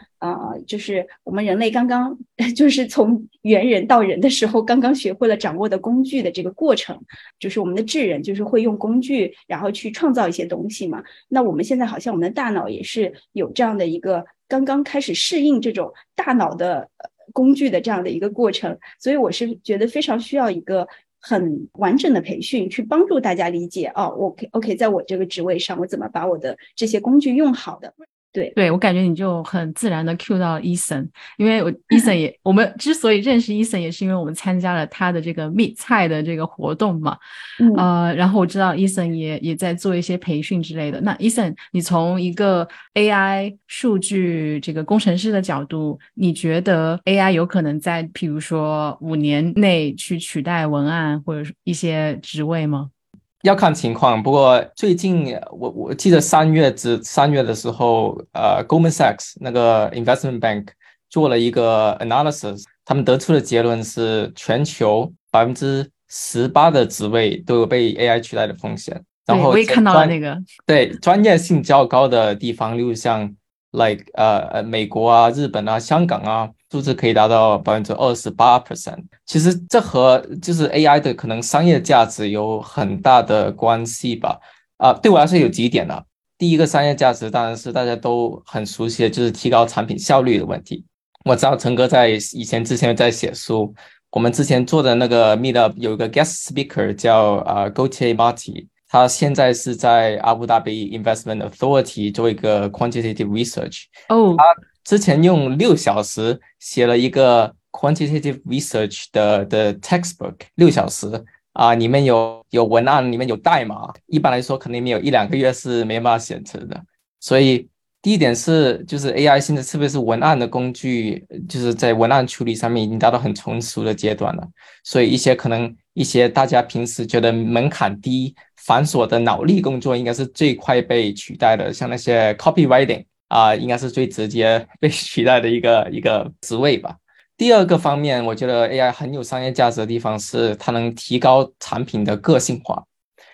就是我们人类刚刚就是从猿人到人的时候，刚刚学会了掌握的工具的这个过程，就是我们的智人就是会用工具然后去创造一些东西嘛。那我们现在好像我们的大脑也是有这样的一个刚刚开始适应这种大脑的工具的这样的一个过程。所以我是觉得非常需要一个很完整的培训去帮助大家理解OK， 在我这个职位上我怎么把我的这些工具用好的。对，我感觉你就很自然的 cue 到 Eason， 因为Eason 也我们之所以认识 Eason 也是因为我们参加了他的这个 Meet 菜的这个活动嘛。然后我知道 Eason 也在做一些培训之类的。那 Eason， 你从一个 AI 数据这个工程师的角度，你觉得 AI 有可能在譬如说5年内去取代文案或者一些职位吗？要看情况，不过最近我记得三月的时候，Goldman Sachs 那个 investment bank 做了一个 analysis， 他们得出的结论是全球18%的职位都有被 AI 取代的风险。然后我也看到了那个，对专业性较高的地方，例如像 like 美国啊、日本啊、香港啊，数字可以达到 28%。 其实这和就是 AI 的可能商业价值有很大的关系吧。对我来说有几点。第一个商业价值当然是大家都很熟悉的，就是提高产品效率的问题。我知道陈哥在之前在写书，我们之前做的那个 Meetup 有一个 guest speaker 叫Gautier Marty， 他现在是在阿布达比 Investment Authority 做一个 quantitative research。他之前用6小时写了一个 quantitative research 的 textbook， 6小时里面有文案，里面有代码，一般来说可能没有一两个月是没办法写成的。所以第一点是，就是 AI 现在特别是文案的工具，就是在文案处理上面已经达到很成熟的阶段了。所以一些大家平时觉得门槛低繁琐的脑力工作应该是最快被取代的，像那些 copywriting 应该是最直接被取代的一个职位吧。第二个方面，我觉得 AI 很有商业价值的地方是它能提高产品的个性化。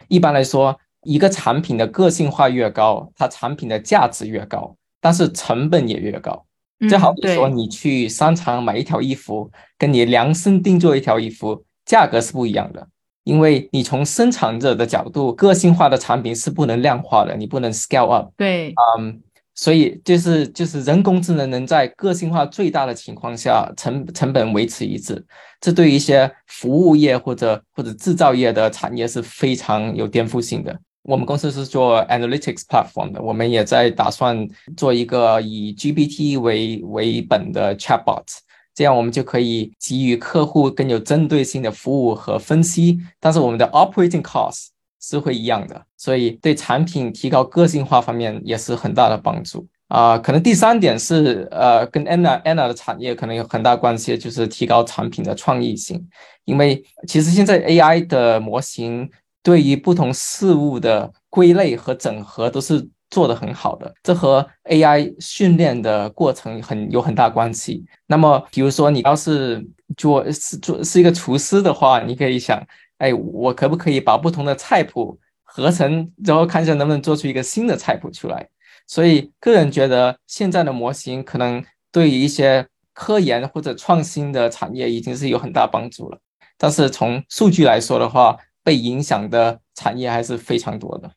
一般来说，一个产品的个性化越高，它产品的价值越高，但是成本也越高。就好比说你去商场买一条衣服，跟你量身定做一条衣服价格是不一样的，因为你从生产者的角度，个性化的产品是不能量化的，你不能 scale up。 对，所以就是人工智能能在个性化最大的情况下 成本维持一致，这对于一些服务业或者制造业的产业是非常有颠覆性的。我们公司是做 analytics platform 的，我们也在打算做一个以 GPT 为本的 chatbot，这样我们就可以给予客户更有针对性的服务和分析，但是我们的 operating cost 是会一样的，所以对产品提高个性化方面也是很大的帮助。可能第三点是跟 Anna 的产业可能有很大关系，就是提高产品的创意性。因为其实现在 AI 的模型对于不同事物的归类和整合都是做得很好的，这和 AI 训练的过程有很大关系。那么比如说你要是是一个厨师的话，你可以想，哎，我可不可以把不同的菜谱合成，然后看一下能不能做出一个新的菜谱出来。所以个人觉得现在的模型可能对于一些科研或者创新的产业已经是有很大帮助了，但是从数据来说的话，被影响的产业还是非常多的。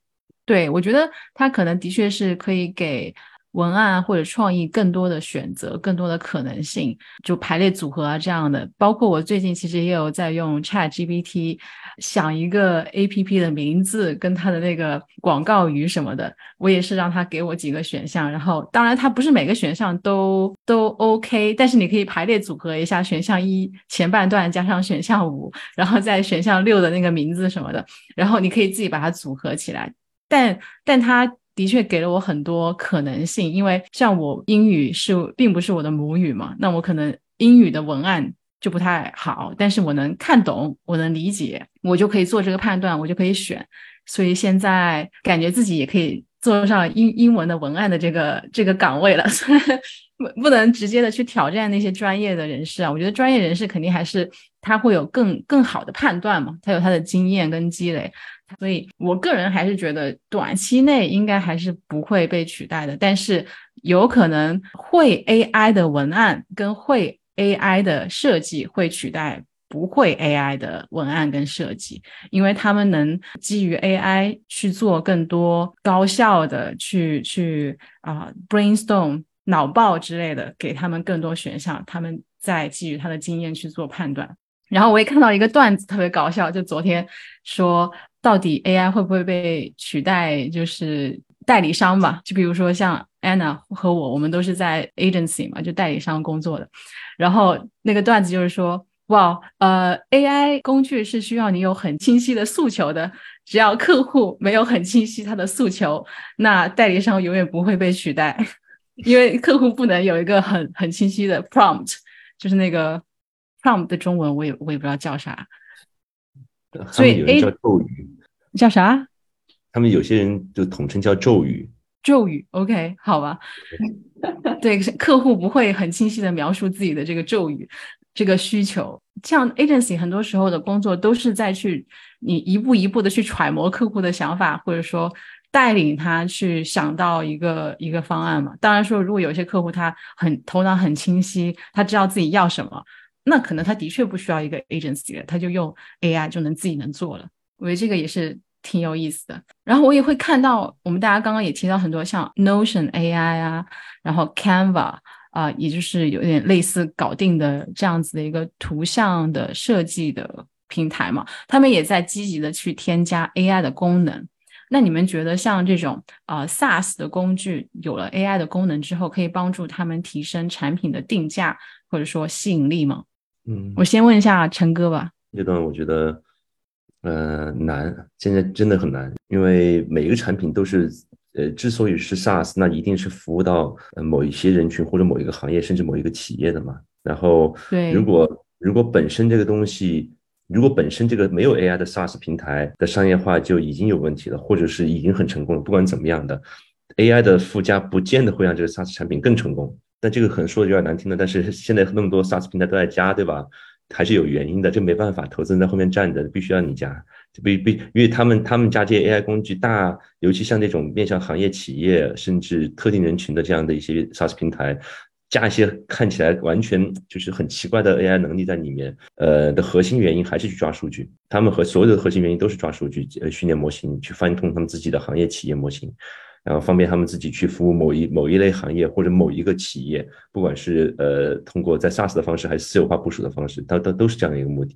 对，我觉得它可能的确是可以给文案或者创意更多的选择，更多的可能性，就排列组合啊这样的。包括我最近其实也有在用 ChatGPT 想一个 APP 的名字跟它的那个广告语什么的，我也是让它给我几个选项，然后当然它不是每个选项都 OK， 但是你可以排列组合一下，选项一前半段加上选项五，然后再选项六的那个名字什么的，然后你可以自己把它组合起来。但它的确给了我很多可能性，因为像我英语并不是我的母语嘛，那我可能英语的文案就不太好，但是我能看懂，我能理解，我就可以做这个判断，我就可以选。所以现在感觉自己也可以做上英文的文案的这个岗位了，所以不能直接的去挑战那些专业的人士啊。我觉得专业人士肯定还是他会有更好的判断嘛，他有他的经验跟积累，所以我个人还是觉得短期内应该还是不会被取代的。但是有可能会 AI 的文案跟会 AI 的设计会取代不会 AI 的文案跟设计，因为他们能基于 AI 去做更多高效的去brainstorm 脑爆之类的，给他们更多选项，他们再基于他的经验去做判断。然后我也看到一个段子特别搞笑，就昨天说到底 AI 会不会被取代，就是代理商吧，就比如说像 Anna 和我们都是在 agency 嘛，就代理商工作的。然后那个段子就是说，哇，AI 工具是需要你有很清晰的诉求的，只要客户没有很清晰他的诉求，那代理商永远不会被取代，因为客户不能有一个很清晰的 prompt， 就是那个 prompt 的中文我也不知道叫啥，所以 A 叫咒语，叫啥？他们有些人就统称叫咒语。咒语 OK 好吧，对，客户不会很清晰的描述自己的这个咒语，这个需求。像 agency 很多时候的工作都是在去你一步一步的去揣摩客户的想法，或者说带领他去想到一个方案嘛。当然说如果有些客户他头脑很清晰，他知道自己要什么，那可能他的确不需要一个 agency 了，他就用 AI 就能自己能做了。我觉得这个也是挺有意思的。然后我也会看到我们大家刚刚也提到很多像 Notion AI 啊，然后 Canva也就是有点类似搞定的这样子的一个图像的设计的平台嘛，他们也在积极的去添加 AI 的功能。那你们觉得像这种SaaS 的工具有了 AI 的功能之后，可以帮助他们提升产品的定价或者说吸引力吗？我先问一下陈哥吧。这段我觉得难，现在真的很难，因为每一个产品都是之所以是 SaaS， 那一定是服务到某一些人群或者某一个行业甚至某一个企业的嘛。然后如果本身这个东西，如果本身这个没有 AI 的 SaaS 平台的商业化就已经有问题了，或者是已经很成功了，不管怎么样的 AI 的附加不见得会让这个 SaaS 产品更成功。但这个可能说的有点难听的，但是现在那么多 SaaS 平台都在加，对吧，还是有原因的，这没办法，投资人在后面站着，必须要你加，因为他们加这些 AI 工具大，尤其像这种面向行业企业甚至特定人群的这样的一些 SaaS 平台，加一些看起来完全就是很奇怪的 AI 能力在里面，的核心原因还是去抓数据，他们和所有的核心原因都是抓数据，训练模型去翻通他们自己的行业企业模型，然后方便他们自己去服务某一类行业或者某一个企业，不管是通过在 SaaS 的方式还是私有化部署的方式，它都是这样一个目的。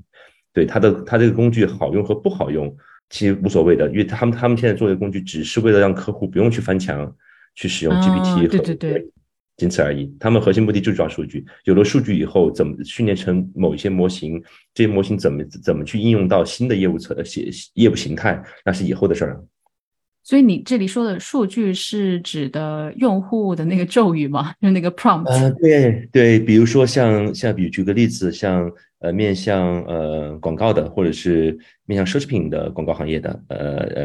对，它这个工具好用和不好用其实无所谓的，因为他们现在做的工具只是为了让客户不用去翻墙去使用 GPT 和、对对对，仅此而已，他们核心目的就是抓数据，有了数据以后怎么训练成某一些模型，这些模型怎么去应用到新的业务形态，那是以后的事儿。所以你这里说的数据是指的用户的那个咒语吗？就是那个 prompt？ 对对，比如说像比如举个例子，像面向广告的，或者是面向奢侈品的广告行业的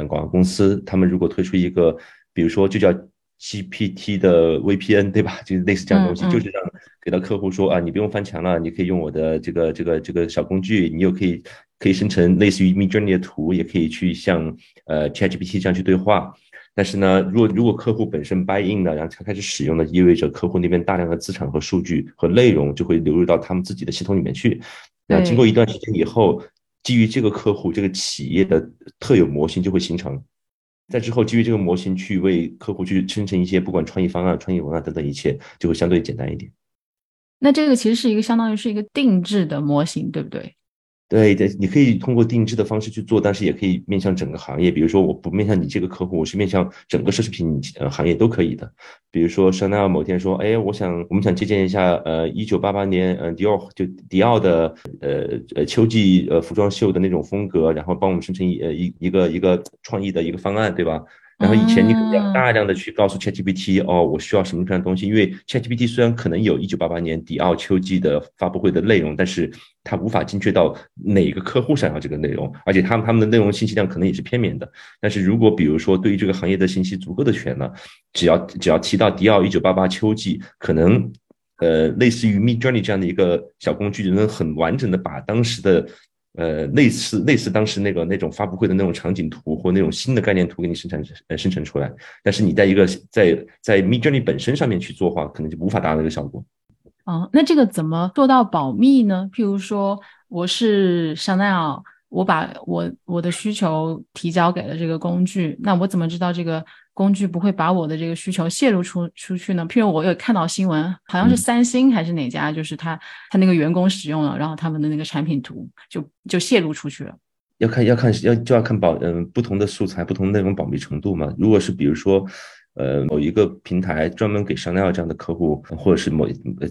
广告公司，他们如果推出一个，比如说就叫 GPT 的 VPN， 对吧？就是类似这样的东西，就是让给到客户说啊，你不用翻墙了，你可以用我的这个小工具，你又可以生成类似于 Midjourney 的图，也可以去像ChatGPT 这样去对话。但是呢，如果客户本身 buy in 了，然后才开始使用的，意味着客户那边大量的资产和数据和内容就会流入到他们自己的系统里面去。那经过一段时间以后，基于这个客户这个企业的特有模型就会形成，在之后基于这个模型去为客户去生成一些不管创意方案、创意文案等等一切，就会相对简单一点。那这个其实是一个相当于是一个定制的模型，对不对？对对，你可以通过定制的方式去做，但是也可以面向整个行业，比如说我不面向你这个客户，我是面向整个奢侈品行业都可以的。比如说香奈儿某天说，哎，我们想借鉴一下1988年迪奥的秋季服装秀的那种风格，然后帮我们生成一个创意的一个方案，对吧？然后以前你可能要大量的去告诉 ChatGPT， 哦，我需要什么样的东西，因为 ChatGPT 虽然可能有1988年迪奥秋季的发布会的内容，但是它无法精确到哪个客户想要这个内容，而且他们的内容信息量可能也是片面的。但是如果比如说对于这个行业的信息足够的全了，只要提到迪奥1988秋季，可能类似于 Midjourney 这样的一个小工具就能很完整的把当时的类似当时那种发布会的那种场景图或那种新的概念图给你生成出来，但是你在在 Midjourney 本身上面去做的话，可能就无法达到这个效果。哦，那这个怎么做到保密呢？譬如说，我是香奈儿，我把我的需求提交给了这个工具，那我怎么知道这个工具不会把我的这个需求泄露出去呢？譬如我有看到新闻，好像是三星还是哪家，就是他那个员工使用了，然后他们的那个产品图就泄露出去了。要看不同的素材、不同内容保密程度嘛。如果是比如说某一个平台专门给香奈儿这样的客户，或者是某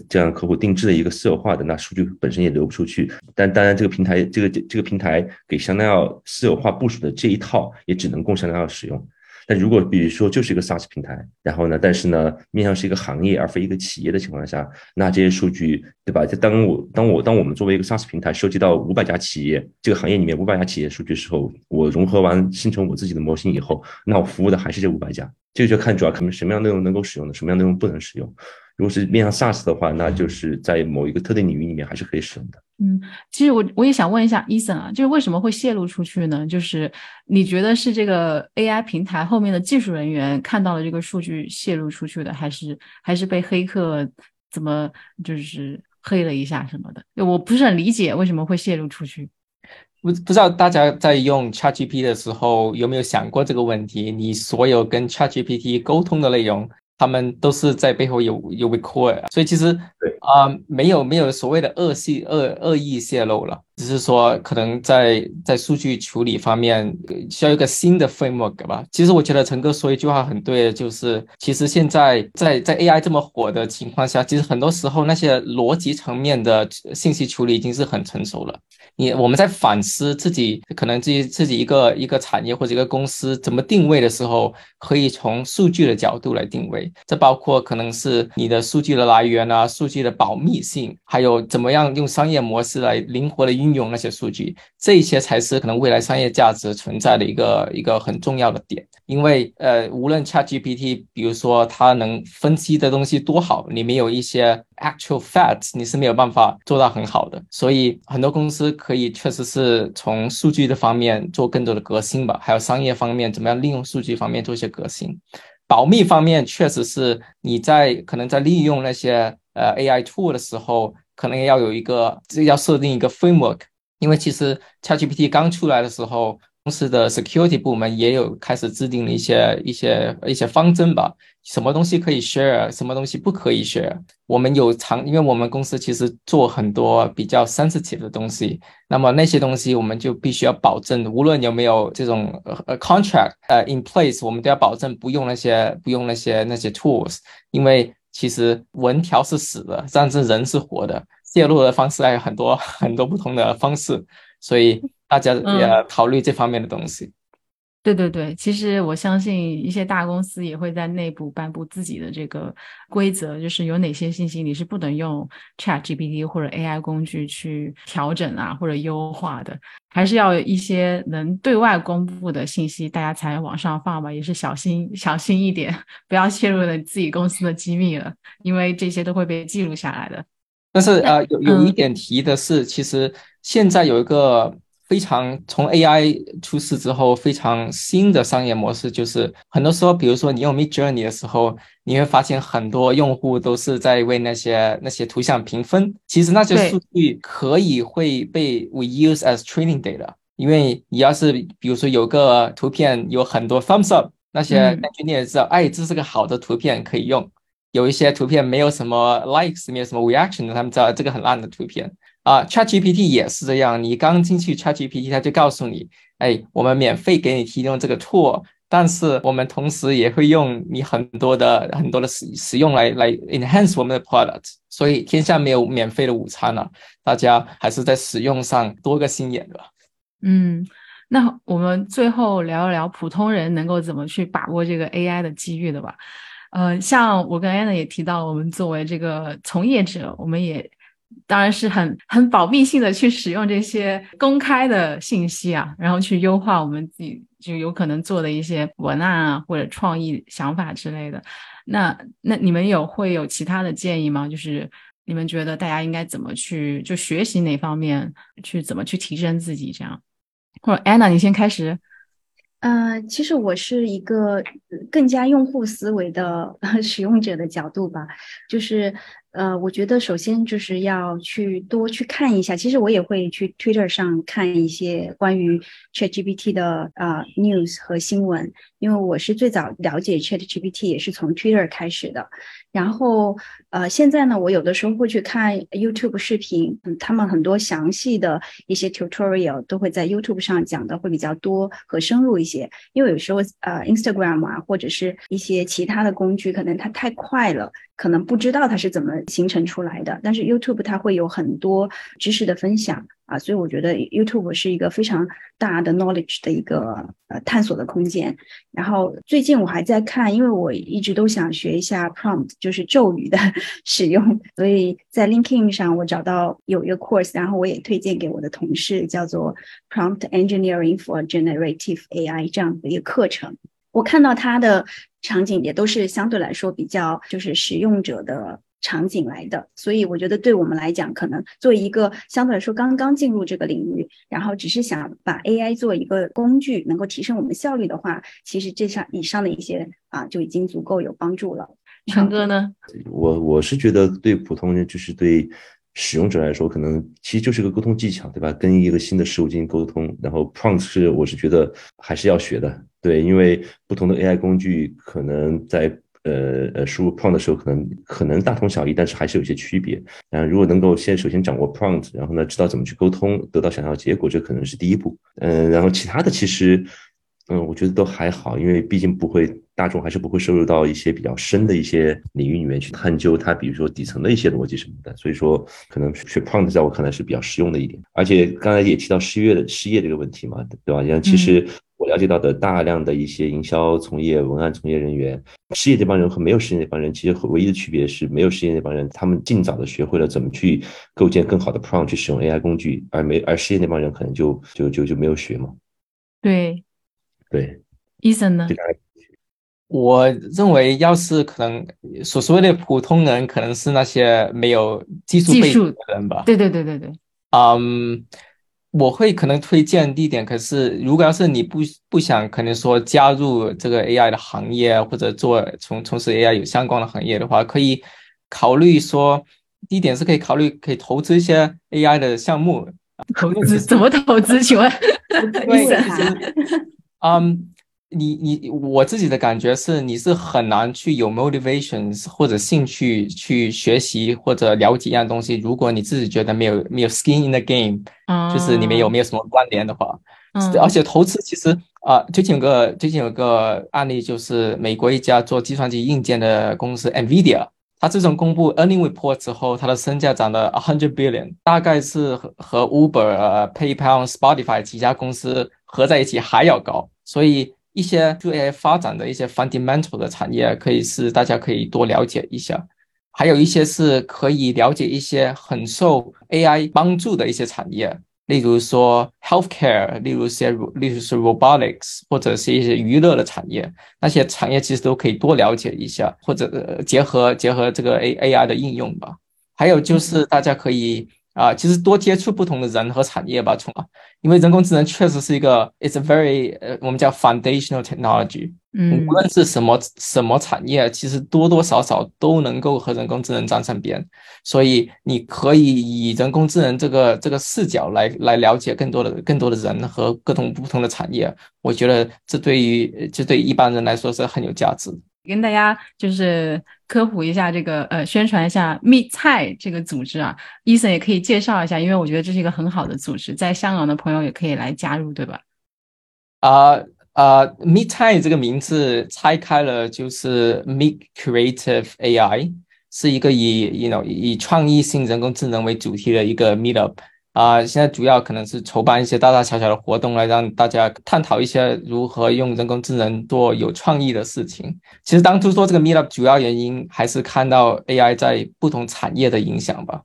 这样的客户定制的一个私有化的，那数据本身也流不出去。但当然，这个平台给香奈儿私有化部署的这一套，也只能供香奈儿使用。但如果比如说就是一个 SaaS 平台，然后呢，但是呢面向是一个行业而非一个企业的情况下，那这些数据，对吧？当我们作为一个 SaaS 平台收集到500家企业，这个行业里面500家企业数据的时候，我融合完生成我自己的模型以后，那我服务的还是这500家。这就看主要看什么样内容能够使用的，什么样内容不能使用。如果是面向 SaaS 的话，那就是在某一个特定领域里面还是可以使用的。嗯，其实我也想问一下 Eason 啊，就是为什么会泄露出去呢？就是你觉得是这个 AI 平台后面的技术人员看到了这个数据泄露出去的，还是被黑客怎么就是黑了一下什么的？我不是很理解为什么会泄露出去。我不知道大家在用 ChatGPT 的时候有没有想过这个问题？你所有跟 ChatGPT 沟通的内容，他们都是在背后有 record， 所以其实没有所谓的恶意泄露了，只是说可能在数据处理方面需要一个新的 framework 吧。其实我觉得陈哥说一句话很对，就是其实现在在 AI 这么火的情况下，其实很多时候那些逻辑层面的信息处理已经是很成熟了。我们在反思自己可能自己一个产业或者一个公司怎么定位的时候，可以从数据的角度来定位，这包括可能是你的数据的来源啊，数据的保密性，还有怎么样用商业模式来灵活的运用那些数据，这些才是可能未来商业价值存在的一个很重要的点。因为无论 ChatGPT 比如说它能分析的东西多好，你没有一些 actual facts 你是没有办法做到很好的，所以很多公司可以确实是从数据的方面做更多的革新吧，还有商业方面怎么样利用数据方面做一些革新。保密方面确实是你可能在利用那些AI tool 的时候，可能要设定一个 framework， 因为其实 ChatGPT 刚出来的时候，公司的 security 部门也有开始制定了一些方针吧，什么东西可以 share， 什么东西不可以 share。 因为我们公司其实做很多比较 sensitive 的东西，那么那些东西我们就必须要保证，无论有没有这种contract in place， 我们都要保证不用那些 tools， 因为其实文条是死的，但是人是活的，泄露的方式还有很多很多不同的方式，所以大家也考虑这方面的东西。对对对，其实我相信一些大公司也会在内部颁布自己的这个规则，就是有哪些信息你是不能用 ChatGPT 或者 AI 工具去调整啊或者优化的，还是要有一些能对外公布的信息大家才往上放吧，也是小心一点，不要泄露了自己公司的机密了，因为这些都会被记录下来的。但是有一点提的是，其实现在有一个非常从 AI 出世之后非常新的商业模式，就是很多时候比如说你用 Midjourney 的时候，你会发现很多用户都是在为那些图像评分，其实那些数据可以会被 we use as training data， 因为你要是比如说有个图片有很多 thumbs up， 那些 engineer 知道这是个好的图片可以用，有一些图片没有什么 likes 没有什么 reaction， 他们知道这个很烂的图片ChatGPT 也是这样，你刚进去 ChatGPT 它就告诉你，我们免费给你提供这个 tool， 但是我们同时也会用你很多的使用来 enhance 我们的 product， 所以天下没有免费的午餐了，大家还是在使用上多个心眼吧。那我们最后聊一聊普通人能够怎么去把握这个 AI 的机遇的吧。像我跟 Anna 也提到，我们作为这个从业者，我们也当然是很保密性的去使用这些公开的信息啊，然后去优化我们自己就有可能做的一些文案啊或者创意想法之类的。那你们会有其他的建议吗？就是你们觉得大家应该怎么去就学习哪方面去怎么去提升自己这样？或者 Anna 你先开始。其实我是一个更加用户思维的使用者的角度吧，就是我觉得首先就是要去多去看一下，其实我也会去 Twitter 上看一些关于 ChatGPT 的news 和新闻，因为我是最早了解 ChatGPT 也是从 Twitter 开始的。然后现在呢，我有的时候会去看 YouTube 视频，他们很多详细的一些 tutorial 都会在 YouTube 上讲的会比较多和深入一些，因为有时候Instagram 啊或者是一些其他的工具可能它太快了，可能不知道它是怎么形成出来的，但是 YouTube 它会有很多知识的分享所以我觉得 YouTube 是一个非常大的 knowledge 的一个探索的空间。然后最近我还在看，因为我一直都想学一下 prompt， 就是咒语的使用，所以在 LinkedIn 上我找到有一个 course， 然后我也推荐给我的同事，叫做 Prompt Engineering for Generative AI 这样的一个课程。我看到它的场景也都是相对来说比较就是使用者的场景来的，所以我觉得对我们来讲，可能作为一个相对来说刚刚进入这个领域，然后只是想把 AI 做一个工具能够提升我们效率的话，其实这上以上的一些就已经足够有帮助了。陈哥呢？我是觉得对普通人，就是对使用者来说，可能其实就是个沟通技巧，对吧？跟一个新的事物进行沟通，然后 prompt 我是觉得还是要学的，对，因为不同的 AI 工具可能在输入 prompt 的时候可能大同小异，但是还是有些区别。然后如果能够首先掌握 prompt， 然后呢知道怎么去沟通，得到想要的结果，这可能是第一步。然后其他的其实我觉得都还好，因为毕竟不会，大众还是不会涉入到一些比较深的一些领域里面去探究它，比如说底层的一些逻辑什么的。所以说，可能学 prompt 在我看来是比较实用的一点。而且刚才也提到失业这个问题嘛，对吧？其实我了解到的大量的一些营销从业、文案从业人员，失业这帮人和没有失业那帮人，其实唯一的区别是，没有失业那帮人，他们尽早的学会了怎么去构建更好的 prompt， 去使用 AI 工具，而失业那帮人可能就没有学嘛。对。对， Eason 呢？我认为要是可能所谓的普通人，可能是那些没有技术背景的人吧。对对对对对。我会可能推荐第一点，可是如果要是你不想可能说加入这个 AI 的行业，或者从事 AI 有相关的行业的话，可以考虑说，第一点是可以投资一些 AI 的项目。投资怎么投资？请问Eason。我自己的感觉是，你是很难去有 motivations 或者兴趣去学习或者了解一样东西，如果你自己觉得没有 skin in the game， 就是你们没有什么关联的话。而且投资其实最近有个案例，就是美国一家做计算机硬件的公司 NVIDIA， 它自从公布 earning report 之后，它的身价涨了100 billion， 大概是和 Uber、PayPal、Spotify 几家公司合在一起还要高。所以一些对 AI 发展的一些 fundamental 的产业，可以是大家可以多了解一下。还有一些是可以了解一些很受 AI 帮助的一些产业，例如说 healthcare， 例如说 robotics， 或者是一些娱乐的产业，那些产业其实都可以多了解一下，或者结合这个 AI 的应用吧。还有就是大家可以其实多接触不同的人和产业吧，因为人工智能确实是一个 it's a very 我们叫 foundational technology， 无论是什么产业，其实多多少少都能够和人工智能沾上边，所以你可以以人工智能这个视角来了解更多的人和各种不同的产业，我觉得这对于一般人来说是很有价值。跟大家就是科普一下这个宣传一下 Meet 菜这个组织啊， Eason 也可以介绍一下，因为我觉得这是一个很好的组织，在香港的朋友也可以来加入，对吧？Meet 菜这个名字拆开了，就是 Meet Creative AI， 是一个以创意性人工智能为主题的一个 meetup。现在主要可能是筹办一些大大小小的活动，来让大家探讨一些如何用人工智能做有创意的事情。其实当初做这个 meetup 主要原因还是看到 AI 在不同产业的影响吧，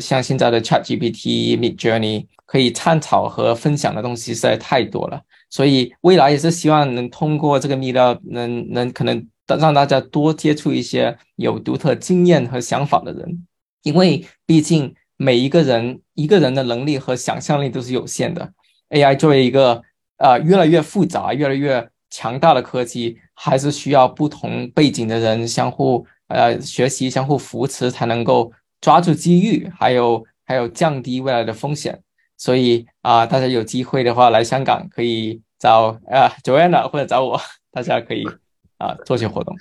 像现在的 ChatGPT、Midjourney 可以探讨和分享的东西实在太多了，所以未来也是希望能通过这个 meetup 能可能让大家多接触一些有独特经验和想法的人，因为毕竟每一个人的能力和想象力都是有限的。 AI 作为一个越来越复杂越来越强大的科技，还是需要不同背景的人相互学习相互扶持，才能够抓住机遇，还有降低未来的风险。所以大家有机会的话来香港可以找Joanna 或者找我，大家可以做些活动。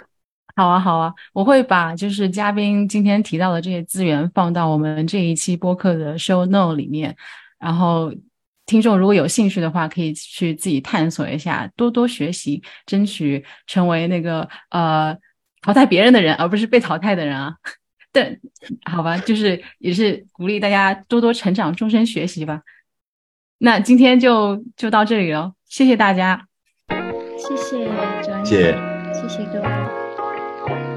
好啊好啊，我会把就是嘉宾今天提到的这些资源放到我们这一期播客的 show note 里面，然后听众如果有兴趣的话可以去自己探索一下，多多学习，争取成为那个淘汰别人的人而不是被淘汰的人啊。对，好吧，就是也是鼓励大家多多成长，终身学习吧。那今天就到这里了，谢谢大家，谢谢Joanna，谢谢各位。